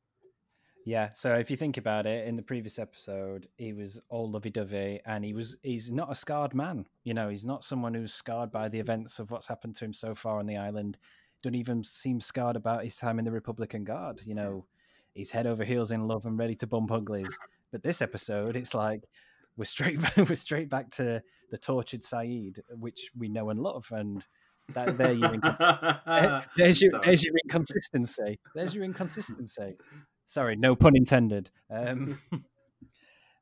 Yeah, so if you think about it, in the previous episode, he was all lovey-dovey, and he was—he's not a scarred man. You know, he's not someone who's scarred by the events of what's happened to him so far on the island. Don't even seem scarred about his time in the Republican Guard. You know, he's head over heels in love and ready to bump uglies. But this episode, it's like we're straight back, we're straight back to the tortured Saeed, which we know and love, and. That, there you incons- there's your Sorry. there's your inconsistency. There's your inconsistency. Sorry, no pun intended. Um,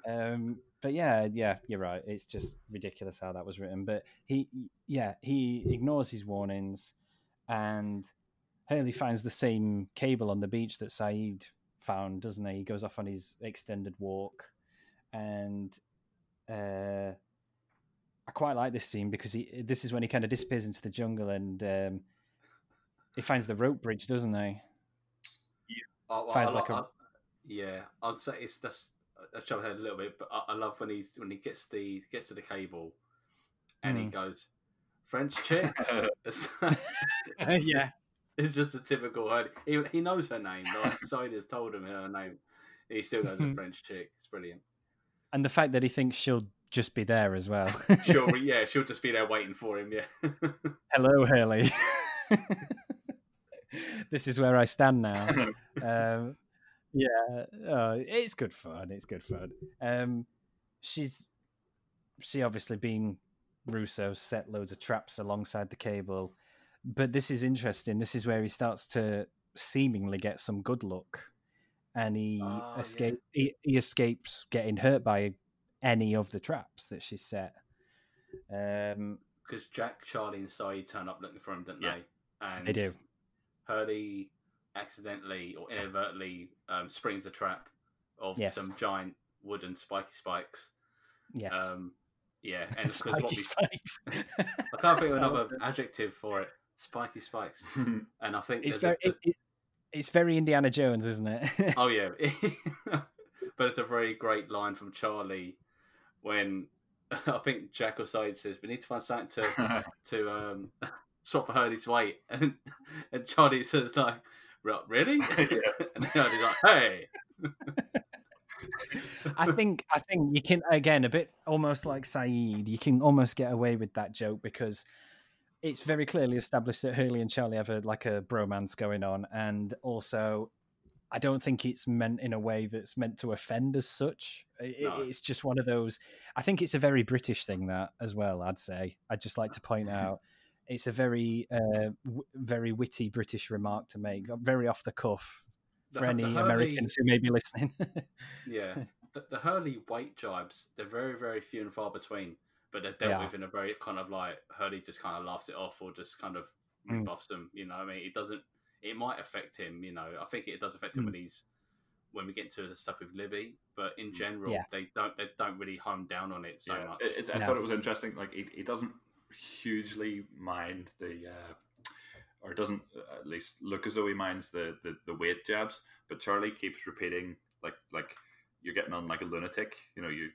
um, but yeah, yeah, you're right. It's just ridiculous how that was written. But he, yeah, he ignores his warnings, and Hurley finds the same cable on the beach that Saeed found, doesn't he? He goes off on his extended walk, and. Uh, I quite like this scene because he. This is when he kind of disappears into the jungle and um, he finds the rope bridge, doesn't he? Yeah, oh, well, finds I, like I, a... I, yeah. I'd say it's that's. I jumped ahead a little bit, but I, I love when he's when he gets the gets to the cable, and mm. he goes French chick. Yeah, it's just a typical Hurley. He he knows her name. Like Soda's told him her name. He still goes a French chick. It's brilliant. And the fact that he thinks she'll. Just be there as well. Sure, yeah, she'll just be there waiting for him, yeah. Hello, Hurley. This is where I stand now. um, yeah, oh, it's good fun. It's good fun. Um, she's she obviously being Rousseau set loads of traps alongside the cable, but this is interesting. This is where he starts to seemingly get some good luck, and he oh, escapes. Yeah. He, he escapes getting hurt by. A, any of the traps that she set. Because um, Jack, Charlie and Saeed turn up looking for him, don't yeah, they? And they do. Hurley accidentally or inadvertently um, springs the trap of yes. some giant wooden spiky spikes. Yes. Um, yeah. And spiky what we... spikes. I can't think of another adjective for it. Spiky spikes. And I think... It's very, a... it, it's very Indiana Jones, isn't it? Oh, yeah. But it's a very great line from Charlie... When I think Jack or Saeed says, we need to find something to to um, swap for Hurley's weight. And, and Charlie says, like, really? Yeah. And Hurley's like, hey. I think I think you can, again, a bit almost like Saeed, you can almost get away with that joke because it's very clearly established that Hurley and Charlie have a, like a bromance going on. And also... I don't think it's meant in a way that's meant to offend as such. It, no. It's just one of those... I think it's a very British thing, that, as well, I'd say. I'd just like to point out it's a very uh, w- very witty British remark to make, very off the cuff for the, any the Hurley, Americans who may be listening. Yeah. The, the Hurley weight jibes, they're very, very few and far between, but they're dealt yeah. with in a very kind of like... Hurley just kind of laughs it off or just kind of rebuffs mm. them, you know what I mean? It doesn't... It might affect him, you know. I think it does affect him mm. when he's when we get into the stuff with Libby. But in general, yeah. they don't they don't really hone down on it so yeah. much. It's, I no. thought it was interesting. Like he, he doesn't hugely mind the, uh, or doesn't at least look as though he minds the, the, the weight jabs. But Charlie keeps repeating like like you're getting on like a lunatic, you know. You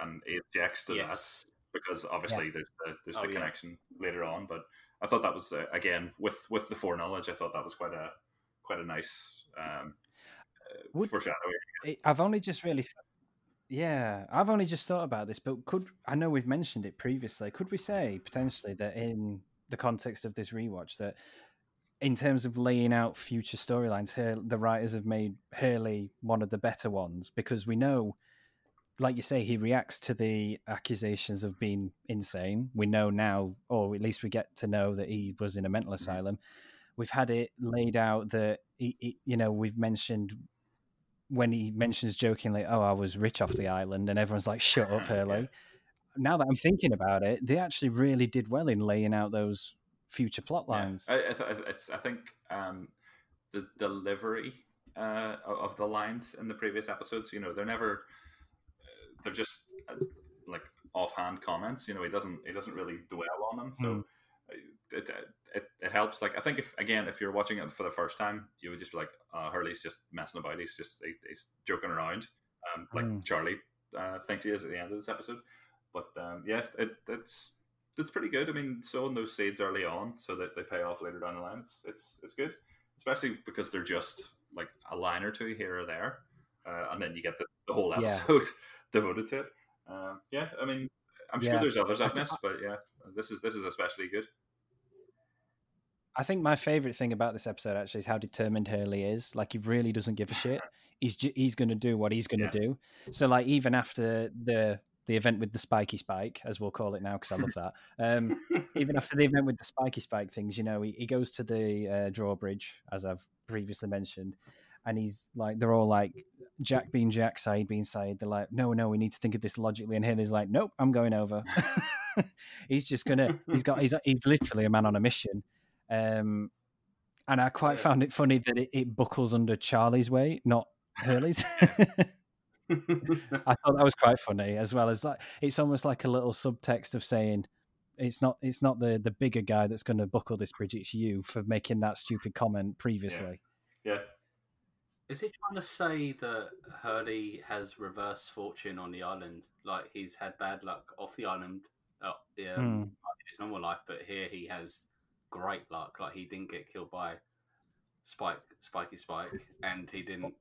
and he objects to yes. that because obviously yeah. there's the, there's oh, the connection yeah. later on, but. I thought that was uh, again with, with the foreknowledge. I thought that was quite a quite a nice um, uh, Would, foreshadowing. I've only just really, yeah, I've only just thought about this. But could I know we've mentioned it previously? Could we say potentially that in the context of this rewatch, that in terms of laying out future storylines, here the writers have made Hurley one of the better ones because we know. Like you say, he reacts to the accusations of being insane. We know now, or at least we get to know that he was in a mental mm-hmm. asylum. We've had it laid out that, he, he, you know, we've mentioned when he mentions jokingly, oh, I was rich off the island, and everyone's like, shut up, Hurley. Yeah. Now that I'm thinking about it, they actually really did well in laying out those future plot lines. Yeah. I, I, th- it's, I think um, the delivery uh, of the lines in the previous episodes, you know, they're never... They're just uh, like offhand comments, you know. He doesn't. He doesn't really dwell on them. So mm. it, it it helps. Like, I think if again, if you're watching it for the first time, you would just be like, uh, Hurley's just messing about. He's just he, he's joking around. Um, like mm. Charlie uh, thinks he is at the end of this episode. But um, yeah, it it's it's pretty good. I mean, sowing those seeds early on so that they pay off later down the line. It's it's it's good, especially because they're just like a line or two here or there, uh, and then you get the, the whole episode yeah. devoted to it. Um, yeah, I mean, I'm sure yeah. there's others I've missed, but yeah, this is this is especially good. I think my favorite thing about this episode actually is how determined Hurley is. Like, he really doesn't give a shit. He's ju- he's going to do what he's going to yeah. do. So, like, even after the the event with the spiky spike, as we'll call it now, because I love that. Um, even after the event with the spiky spike things, you know, he, he goes to the uh, drawbridge, as I've previously mentioned, and he's like, they're all like, Jack being Jack, Said being Said. They're like, no, no, we need to think of this logically. And Hurley's like, nope, I'm going over. He's just gonna. He's got. He's he's literally a man on a mission. Um, and I quite yeah. found it funny that it, it buckles under Charlie's weight, not Hurley's. I thought that was quite funny, as well as like it's almost like a little subtext of saying it's not it's not the, the bigger guy that's going to buckle this bridge. It's you for making that stupid comment previously. Yeah. yeah. Is it trying to say that Hurley has reverse fortune on the island? Like, he's had bad luck off the island, oh, yeah, mm. in his normal life, but here he has great luck. Like, he didn't get killed by Spike, Spiky Spike, and he didn't.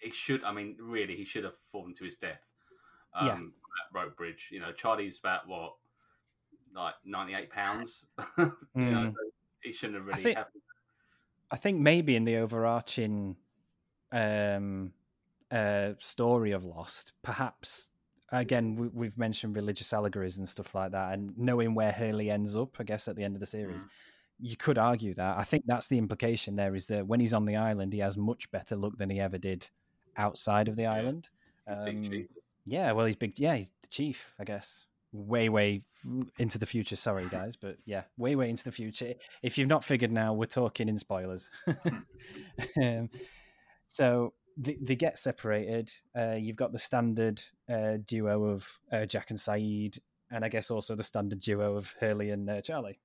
He should. I mean, really, he should have fallen to his death. Um, yeah. That rope bridge. You know, Charlie's about what, like ninety-eight pounds. Mm. You know, so he shouldn't have really I think, happened. I think maybe in the overarching um uh story of Lost, perhaps again we, we've mentioned religious allegories and stuff like that, and knowing where Hurley ends up, I guess, at the end of the series, mm. you could argue that. I think that's the implication there, is that when he's on the island, he has much better luck than he ever did outside of the yeah. island. Um, yeah, well, he's big. Yeah, he's the chief, I guess. Way, way into the future. Sorry, guys, but yeah, way, way into the future. If you've not figured now, we're talking in spoilers. um, So they, they get separated. Uh, you've got the standard uh, duo of uh, Jack and Said, and I guess also the standard duo of Hurley and uh, Charlie.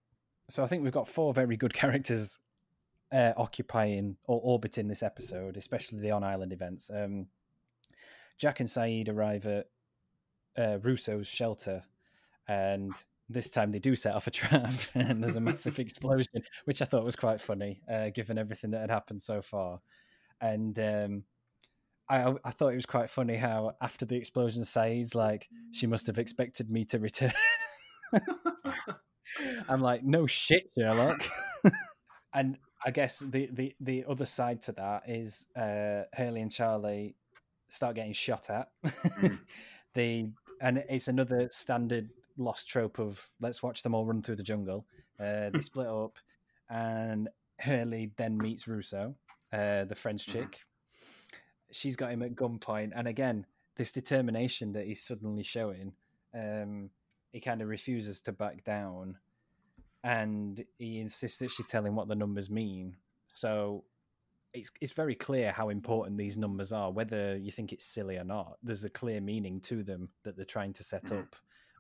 So I think we've got four very good characters uh, occupying or orbiting this episode, especially the on-island events. Um, Jack and Said arrive at uh, Rousseau's shelter, and this time they do set off a trap, and there's a massive explosion, which I thought was quite funny, uh, given everything that had happened so far. And um, I I thought it was quite funny how after the explosion, Said's like, she must have expected me to return. I'm like, no shit, Sherlock. And I guess the, the, the other side to that is uh, Hurley and Charlie start getting shot at. mm. They and it's another standard Lost trope of let's watch them all run through the jungle. Uh, they split up, and Hurley then meets Rousseau. Uh, the French chick, she's got him at gunpoint, and again, this determination that he's suddenly showing, um, he kind of refuses to back down, and he insists that she tell him what the numbers mean. So it's it's very clear how important these numbers are, whether you think it's silly or not. There's a clear meaning to them that they're trying to set mm. up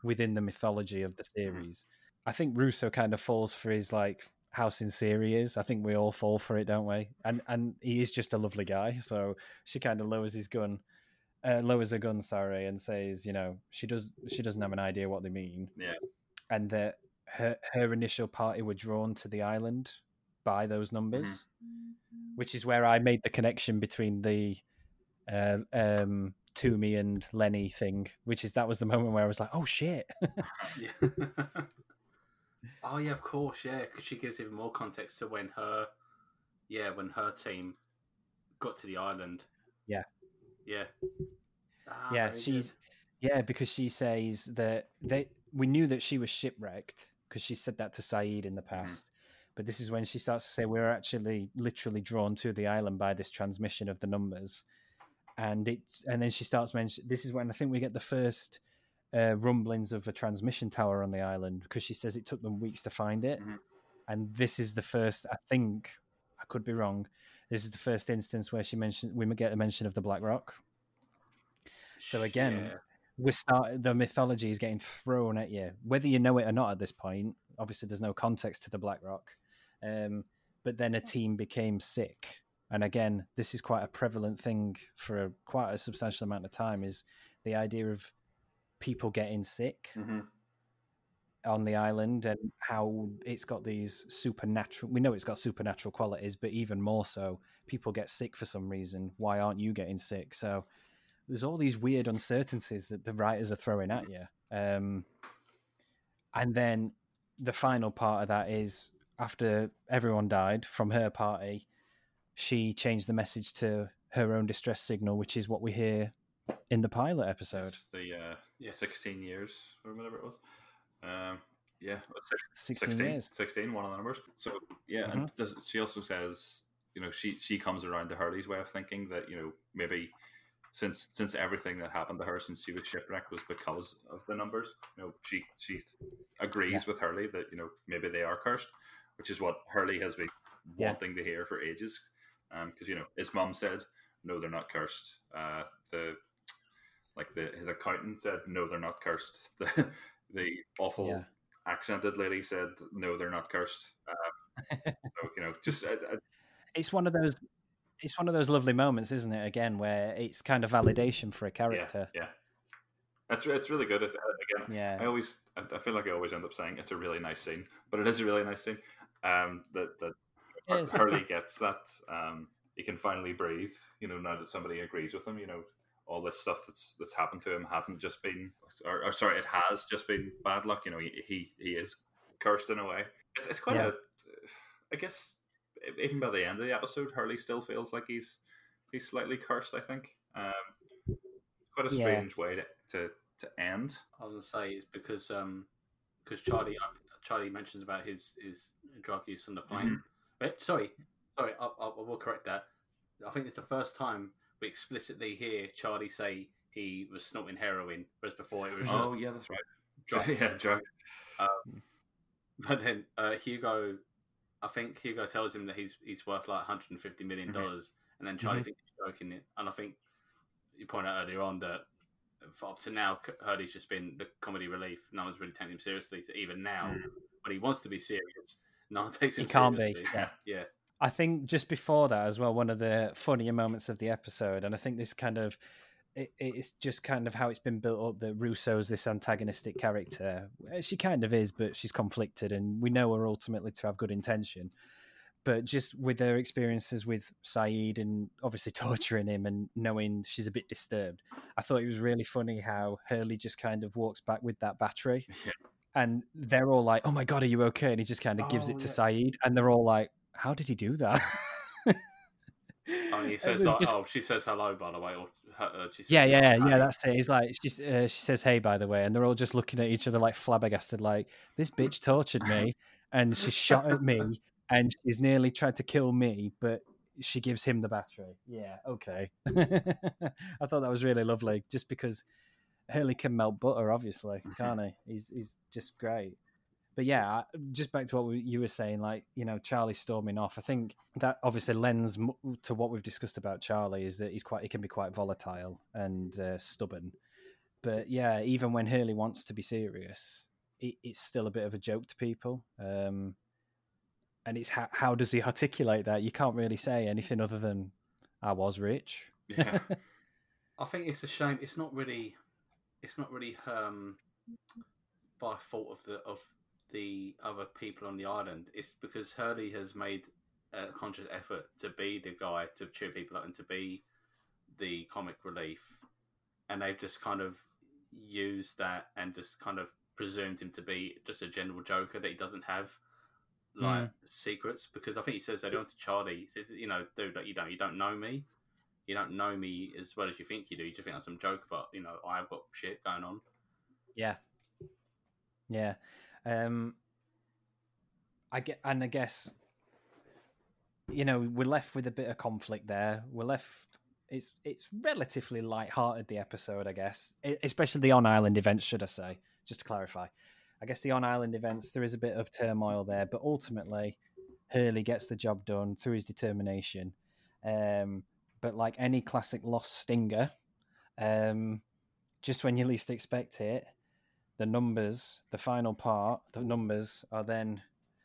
within the mythology of the series. I think Rousseau kind of falls for his like how sincere he is. I think we all fall for it, don't we? And and he is just a lovely guy. So she kind of lowers his gun, uh, lowers her gun, sorry, and says, you know, she does. She doesn't have an idea what they mean. Yeah. And that her her initial party were drawn to the island by those numbers, mm-hmm. which is where I made the connection between the uh, um, Toomey and Lenny thing. Which is that was the moment where I was like, oh shit. Oh yeah, of course, yeah. Because she gives even more context to when her, yeah, when her team got to the island. Yeah, yeah, ah, yeah. She's, yeah, because she says that they we knew that she was shipwrecked because she said that to Said in the past, mm. but this is when she starts to say we're actually literally drawn to the island by this transmission of the numbers, and it's and then she starts mentioning this is when I think we get the first. Uh, rumblings of a transmission tower on the island, because she says it took them weeks to find it, mm-hmm. and this is the first. I think I could be wrong. This is the first instance where she mentioned we get a mention of the Black Rock. So again, yeah. we're start the mythology is getting thrown at you, whether you know it or not at this point. Obviously, there's no context to the Black Rock. Um, but then a team became sick. And again, this is quite a prevalent thing for a, quite a substantial amount of time, is the idea of people getting sick mm-hmm. on the island, and how it's got these supernatural... We know it's got supernatural qualities, but even more so, people get sick for some reason. Why aren't you getting sick? So there's all these weird uncertainties that the writers are throwing at you. Um, and then the final part of that is, after everyone died from her party... she changed the message to her own distress signal, which is what we hear in the pilot episode. It's the uh, yeah, sixteen years or whatever it was. Um, yeah, sixteen, sixteen years. sixteen, one of the numbers. So, yeah, mm-hmm. and this, she also says, you know, she, she comes around to Hurley's way of thinking that, you know, maybe since since everything that happened to her since she was shipwrecked was because of the numbers, you know, she, she agrees yeah. with Hurley that, you know, maybe they are cursed, which is what Hurley has been yeah. wanting to hear for ages. Because um, you know, his mum said, "No, they're not cursed." Uh, the like the his accountant said, "No, they're not cursed." The the awful yeah. accented lady said, "No, they're not cursed." Um, so you know, just I, I... it's one of those it's one of those lovely moments, isn't it? Again, where it's kind of validation for a character. Yeah, yeah. That's it's really good. It, again, yeah. I always I feel like I always end up saying it's a really nice scene, but it is a really nice scene. Um, that that. Hurley gets that. Um, he can finally breathe, you know, now that somebody agrees with him. You know, all this stuff that's that's happened to him hasn't just been, or, or sorry, it has just been bad luck. You know, he he, he is cursed in a way. It's, it's quite yeah. a, I guess, even by the end of the episode, Hurley still feels like he's he's slightly cursed, I think. Um, quite a strange yeah. way to, to, to end. I was going to say, it's because um, because Charlie, Charlie mentions about his, his drug use on the plane. Mm-hmm. But sorry, sorry, I, I, I will correct that. I think it's the first time we explicitly hear Charlie say he was snorting heroin, whereas before it was oh yeah, that's right, drug. yeah, drug. Um, but then uh, Hugo, I think Hugo tells him that he's he's worth like one hundred fifty million dollars, mm-hmm. and then Charlie mm-hmm. thinks he's joking it. And I think you pointed out earlier on that for up to now, Hurley's just been the comedy relief. No one's really taken him seriously. So even now, mm. when he wants to be serious. No, it takes it can't seriously. be. Yeah. yeah. I think just before that as well, one of the funnier moments of the episode, and I think this kind of, it, it's just kind of how it's been built up that Rousseau's this antagonistic character. She kind of is, but she's conflicted, and we know her ultimately to have good intention. But just with her experiences with Saeed and obviously torturing him and knowing she's a bit disturbed, I thought it was really funny how Hurley just kind of walks back with that battery. Yeah. And they're all like, "Oh my God, are you okay?" And he just kind of oh, gives it yeah. to Saeed. And they're all like, "How did he do that?" Oh, he says, like, just... "Oh, she says hello, by the way." Or, uh, she says, yeah, yeah, yeah, yeah. That's it. He's like, she's, uh, "She says, hey, by the way." And they're all just looking at each other like flabbergasted, like, "This bitch tortured me and she shot at me and she's nearly tried to kill me, but she gives him the battery." Yeah, okay. I thought that was really lovely just because. Hurley can melt butter, obviously, can't he? He's he's just great. But yeah, just back to what we, you were saying, like, you know, Charlie storming off. I think that obviously lends to what we've discussed about Charlie is that he's quite he can be quite volatile and uh, stubborn. But yeah, even when Hurley wants to be serious, it, it's still a bit of a joke to people. Um, and it's how, how does he articulate that? You can't really say anything other than "I was rich." Yeah, I think it's a shame. It's not really. It's not really um, by fault of the of the other people on the island. It's because Hurley has made a conscious effort to be the guy to cheer people up and to be the comic relief, and they've just kind of used that and just kind of presumed him to be just a general joker that he doesn't have like mm. secrets. Because I think he says that to Charlie, he says, "You know, dude, like, you don't you don't know me. You don't know me as well as you think you do. You just think I'm some joke, but, you know, I've got shit going on." Yeah. Yeah. Um, I get, and I guess, you know, we're left with a bit of conflict there. We're left... It's it's relatively light-hearted, the episode, I guess. It, especially the on-island events, should I say, just to clarify. I guess the on-island events, there is a bit of turmoil there, but ultimately, Hurley gets the job done through his determination. Um... But like any classic Lost stinger, um, just when you least expect it, the numbers, the final part, the numbers are then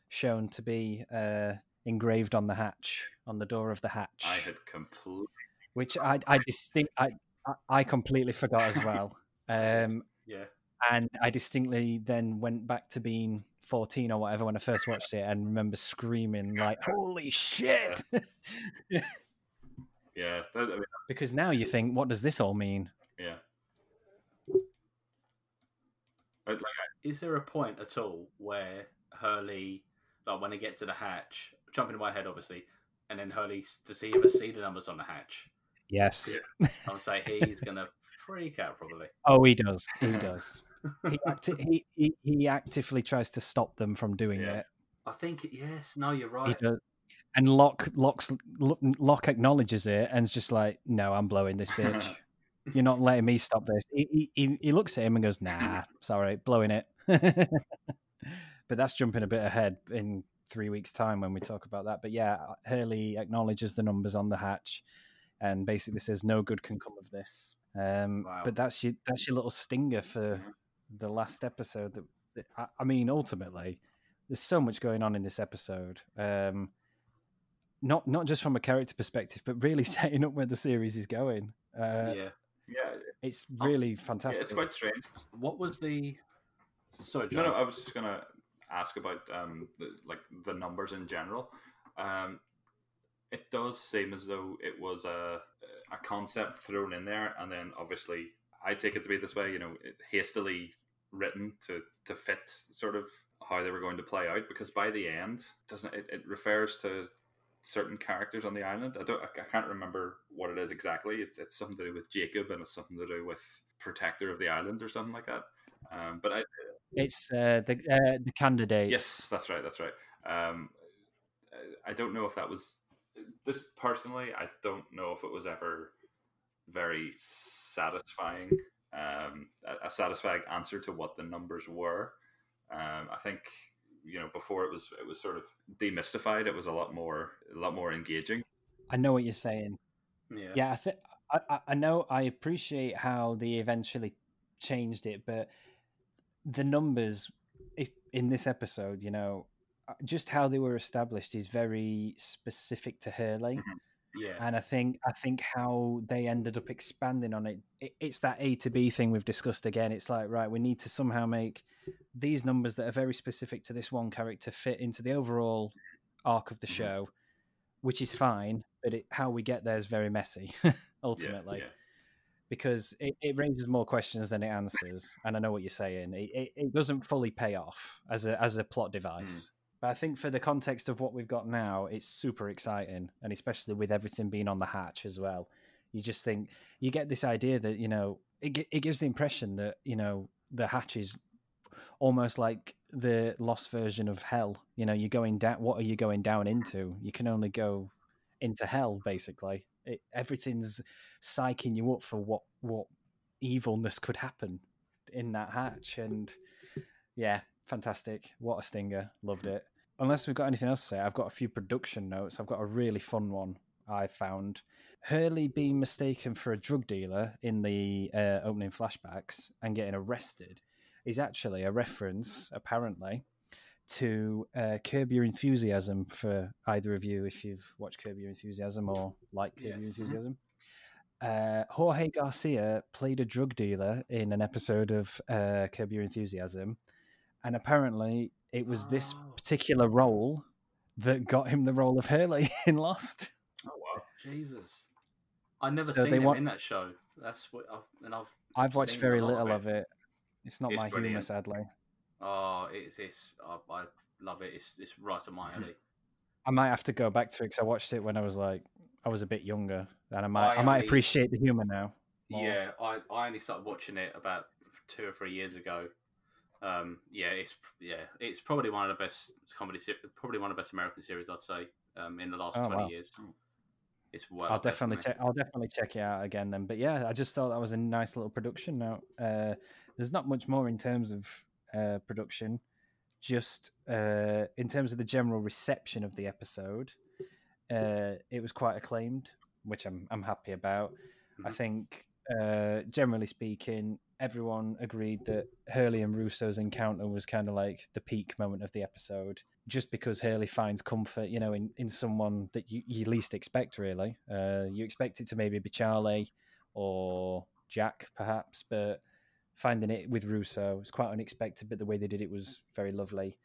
shown to be uh, engraved on the hatch, on the door of the hatch. I had completely... Which I, I distinct I I completely forgot as well. Um, yeah. And I distinctly then went back to being fourteen or whatever when I first watched it and remember screaming like, holy shit! Yeah. Yeah. That, I mean, because now you think, what does this all mean? Yeah. Like, is there a point at all where Hurley, like when they get to the hatch, jumping in my head obviously, and then Hurley, does he ever see the numbers on the hatch? Yes. Yeah. I would say he's going to freak out probably. Oh, he does. He does. he, acti- he, he he actively tries to stop them from doing yeah. it. I think, yes, no, you're right. He does. And Locke, Locke's, Locke acknowledges it and's just like, no, I'm blowing this bitch. You're not letting me stop this. He, he he looks at him and goes, nah, sorry, blowing it. But that's jumping a bit ahead in three weeks' time when we talk about that. But yeah, Hurley acknowledges the numbers on the hatch and basically says no good can come of this. Um, wow. But that's your, that's your little stinger for the last episode. That, that I, I mean, ultimately, there's so much going on in this episode. Um, not not just from a character perspective, but really setting up where the series is going. Uh, yeah. Yeah, it's really oh, fantastic. Yeah, it's quite strange. What was the? Sorry, John. No, no. I was just gonna ask about um, the, like the numbers in general. Um, it does seem as though it was a a concept thrown in there, and then obviously I take it to be this way. You know, it, hastily written to to fit sort of how they were going to play out. Because by the end, doesn't it? It refers to certain characters on the island. I don't. I can't remember what it is exactly. It's it's something to do with Jacob, and it's something to do with Protector of the Island or something like that. Um, but I, it's uh, the uh, the candidate. Yes, that's right. That's right. Um, I don't know if that was this personally. I don't know if it was ever very satisfying. Um, a, a satisfying answer to what the numbers were. Um, I think. You know, before it was it was sort of demystified. It was a lot more a lot more engaging. I know what you're saying. Yeah, yeah. I think I I know. I appreciate how they eventually changed it, but the numbers in this episode, you know, just how they were established is very specific to Hurley. Mm-hmm. Yeah, and I think I think how they ended up expanding on it, it. It's that A to B thing we've discussed again. It's like, right, we need to somehow make these numbers that are very specific to this one character fit into the overall arc of the show, which is fine, but it, how we get there is very messy, ultimately, yeah, yeah. because it, it raises more questions than it answers. And I know what you're saying. It, it, it doesn't fully pay off as a as a plot device. Mm. But I think for the context of what we've got now, it's super exciting, and especially with everything being on the hatch as well. You just think, you get this idea that, you know, it, it gives the impression that, you know, the hatch is almost like the lost version of hell. You know, you're going down. What are you going down into? You can only go into hell, basically. It, everything's psyching you up for what what evilness could happen in that hatch. And yeah, fantastic. What a stinger. Loved it. Unless we've got anything else to say, I've got a few production notes. I've got a really fun one I found. Hurley being mistaken for a drug dealer in the uh, opening flashbacks and getting arrested is actually a reference, apparently, to uh, Curb Your Enthusiasm, for either of you, if you've watched Curb Your Enthusiasm or like Curb yes. Your Enthusiasm. Uh, Jorge Garcia played a drug dealer in an episode of uh, Curb Your Enthusiasm, and apparently it was oh. this particular role that got him the role of Hurley in Lost. Oh, wow. Jesus. I've never so seen him want... in that show. That's what I've, and I've, I've watched very little of it. Of it. It's not it's my brilliant. humor, sadly. Oh, it's it's. Oh, I love it. It's it's right up my alley. I might have to go back to it because I watched it when I was like I was a bit younger, and I might I, I only, might appreciate the humor now. More. Yeah, I, I only started watching it about two or three years ago. Um, yeah, it's yeah, it's probably one of the best comedy, probably one of the best American series I'd say um, in the last oh, twenty wow. years. It's well I'll definitely check. I'll definitely check it out again then. But yeah, I just thought that was a nice little production note. Uh, There's not much more in terms of uh, production, just uh, in terms of the general reception of the episode. Uh, it was quite acclaimed, which I'm I'm happy about. Mm-hmm. I think, uh, generally speaking, everyone agreed that Hurley and Rousseau's encounter was kind of like the peak moment of the episode, just because Hurley finds comfort, you know, in, in someone that you, you least expect, really. Uh, you expect it to maybe be Charlie or Jack, perhaps, but finding it with Rousseau is quite unexpected, but the way they did it was very lovely.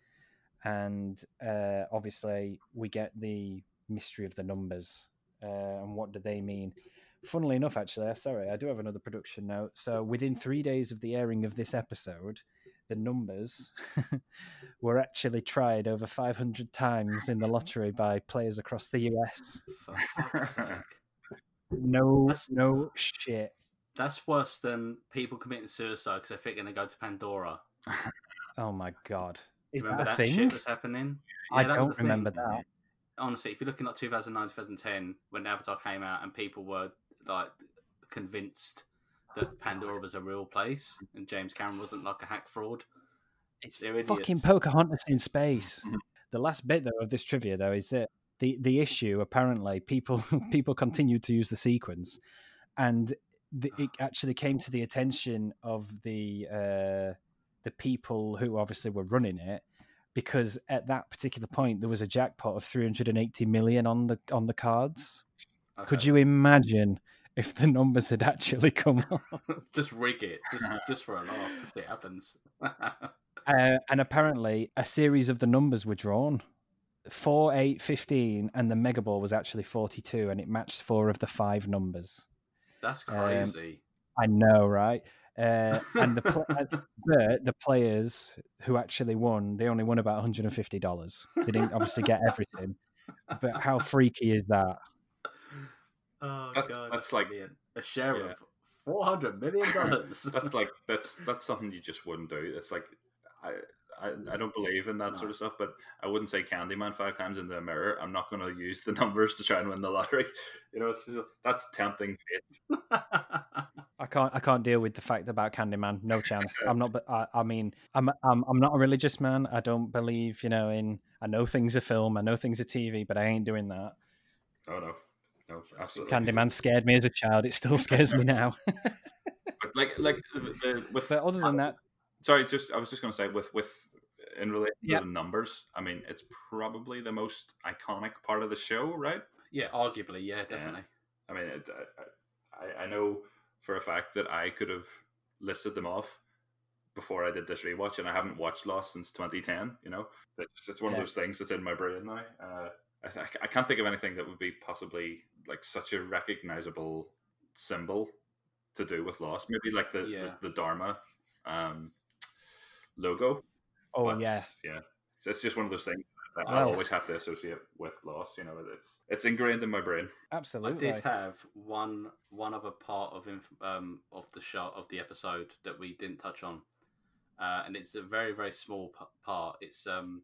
And uh, obviously we get the mystery of the numbers uh, and what do they mean. Funnily enough, actually, sorry, I do have another production note. So within three days of the airing of this episode, the numbers were actually tried over five hundred times in the lottery by players across the U S. no, that's, no shit. That's worse than people committing suicide because they think they're going to go to Pandora. Oh, my God. Is remember that, that thing? Shit was happening? Yeah, I that don't was remember thing. That. Honestly, if you're looking at two thousand nine, two thousand ten, when Avatar came out and people were like convinced that Pandora was a real place and James Cameron wasn't like a hack fraud. It's They're fucking idiots. Pocahontas in space. The last bit though of this trivia though is that the, the issue apparently people people continued to use the sequence, and the, it actually came to the attention of the uh, the people who obviously were running it. Because at that particular point, there was a jackpot of three hundred eighty million on the on the cards. Okay. Could you imagine if the numbers had actually come up? Just rig it, just, just for a laugh, to see it happens. uh, and apparently, a series of the numbers were drawn. Four, eight, fifteen, and the Mega Ball was actually forty-two, and it matched four of the five numbers. That's crazy. Um, I know, right? Uh, and the, pl- the the players who actually won, they only won about one hundred fifty dollars. They didn't obviously get everything. But how freaky is that? Oh, that's, God. That's like a share of yeah. four hundred million dollars. that's like that's that's something you just wouldn't do. It's like I I, I don't believe in that no. sort of stuff. But I wouldn't say Candyman five times in the mirror. I'm not going to use the numbers to try and win the lottery. You know, it's just, that's tempting fate. I can't. I can't deal with the fact about Candyman. No chance. I'm not. I, I mean, I'm, I'm. I'm not a religious man. I don't believe. You know, in. I know things are film. I know things are T V. But I ain't doing that. Oh no, no, absolutely. Candyman scared me as a child. It still scares me now. like, like the, the, with. But other than that, sorry. Just I was just going to say with with in relation yeah. to the numbers. I mean, it's probably the most iconic part of the show, right? Yeah, arguably. Yeah, definitely. Yeah. I mean, it, I, I, I know. For a fact that I could have listed them off before I did this rewatch, and I haven't watched Lost since twenty ten. You know, it's, it's one yeah. of those things that's in my brain now. Uh, I, th- I can't think of anything that would be possibly like such a recognizable symbol to do with Lost. Maybe like the yeah. the, the Dharma um, logo. Oh but, yeah, yeah. So it's just one of those things that I oh. always have to associate with Lost. You know, it's it's ingrained in my brain. Absolutely. I did have one one other part of um of the show of the episode that we didn't touch on, uh, and it's a very very small p- part. It's um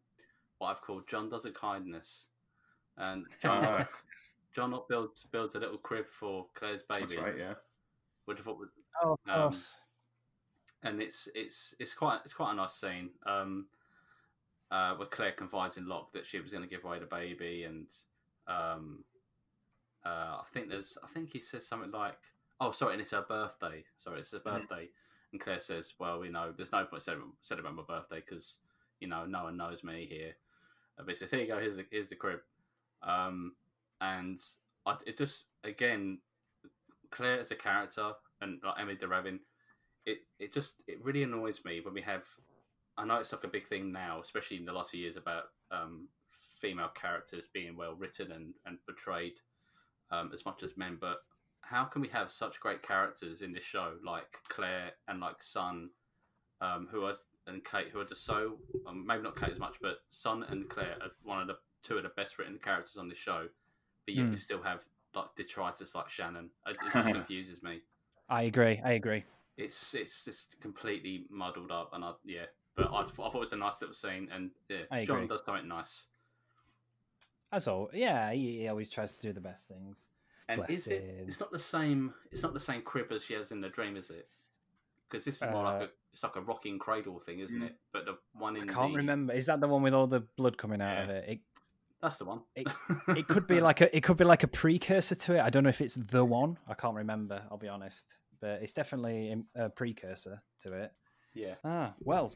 what I've called John Does a Kindness, and John uh, John builds builds a little crib for Claire's baby. That's right, yeah. Which I thought would, oh, of um, course. And it's it's it's quite it's quite a nice scene. Um. Uh, where Claire confides in Locke that she was going to give away the baby, and um, uh, I think there's, I think he says something like, "Oh, sorry, and it's her birthday. Sorry, it's her birthday." Mm-hmm. And Claire says, "Well, you know, there's no point celebrating my birthday because you know no one knows me here." But he says, "Here you go. Here's the here's the crib," um, and I, it just again, Claire as a character and like Emily Derevin, it it just it really annoys me when we have. I know it's like a big thing now, especially in the last few years, about um, female characters being well written and, and portrayed um, as much as men. But how can we have such great characters in this show, like Claire and like Sun, um, who are and Kate, who are just so um, maybe not Kate as much, but Sun and Claire are one of the two of the best written characters on this show. But yet mm. we still have like detritus like Shannon. It, it just confuses me. I agree. I agree. It's it's just completely muddled up, and I, yeah. But I, I thought it was a nice little scene, and yeah, John does something nice. As always, yeah, he, he always tries to do the best things. And Bless is it? Him. It's not the same. It's not the same crib as she has in the dream, is it? Because this is more uh, like a, it's like a rocking cradle thing, isn't it? But the one in I can't the... remember. Is that the one with all the blood coming out yeah. of it? it? That's the one. It, it could be like a. It could be like a precursor to it. I don't know if it's the one. I can't remember. I'll be honest. but it's definitely a precursor to it. Yeah. Ah, well,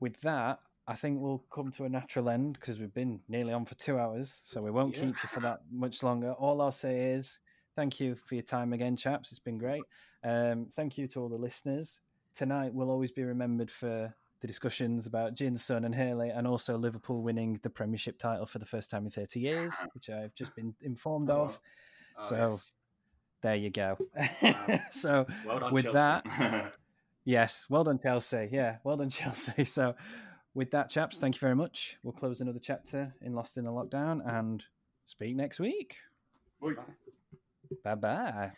with that, I think we'll come to a natural end because we've been nearly on for two hours, so we won't yeah. keep you for that much longer. All I'll say is thank you for your time again, chaps. It's been great. Um, thank you to all the listeners. Tonight will always be remembered for the discussions about Jin, Sun and Hurley, and also Liverpool winning the Premiership title for the first time in thirty years, which I've just been informed oh. of. Oh, so yes. There you go. Wow. So well done, with Chelsea. That, yes, well done, Chelsea. Yeah, well done, Chelsea. So with that, chaps, thank you very much. We'll close another chapter in Lost in the Lockdown and speak next week. Bye-bye.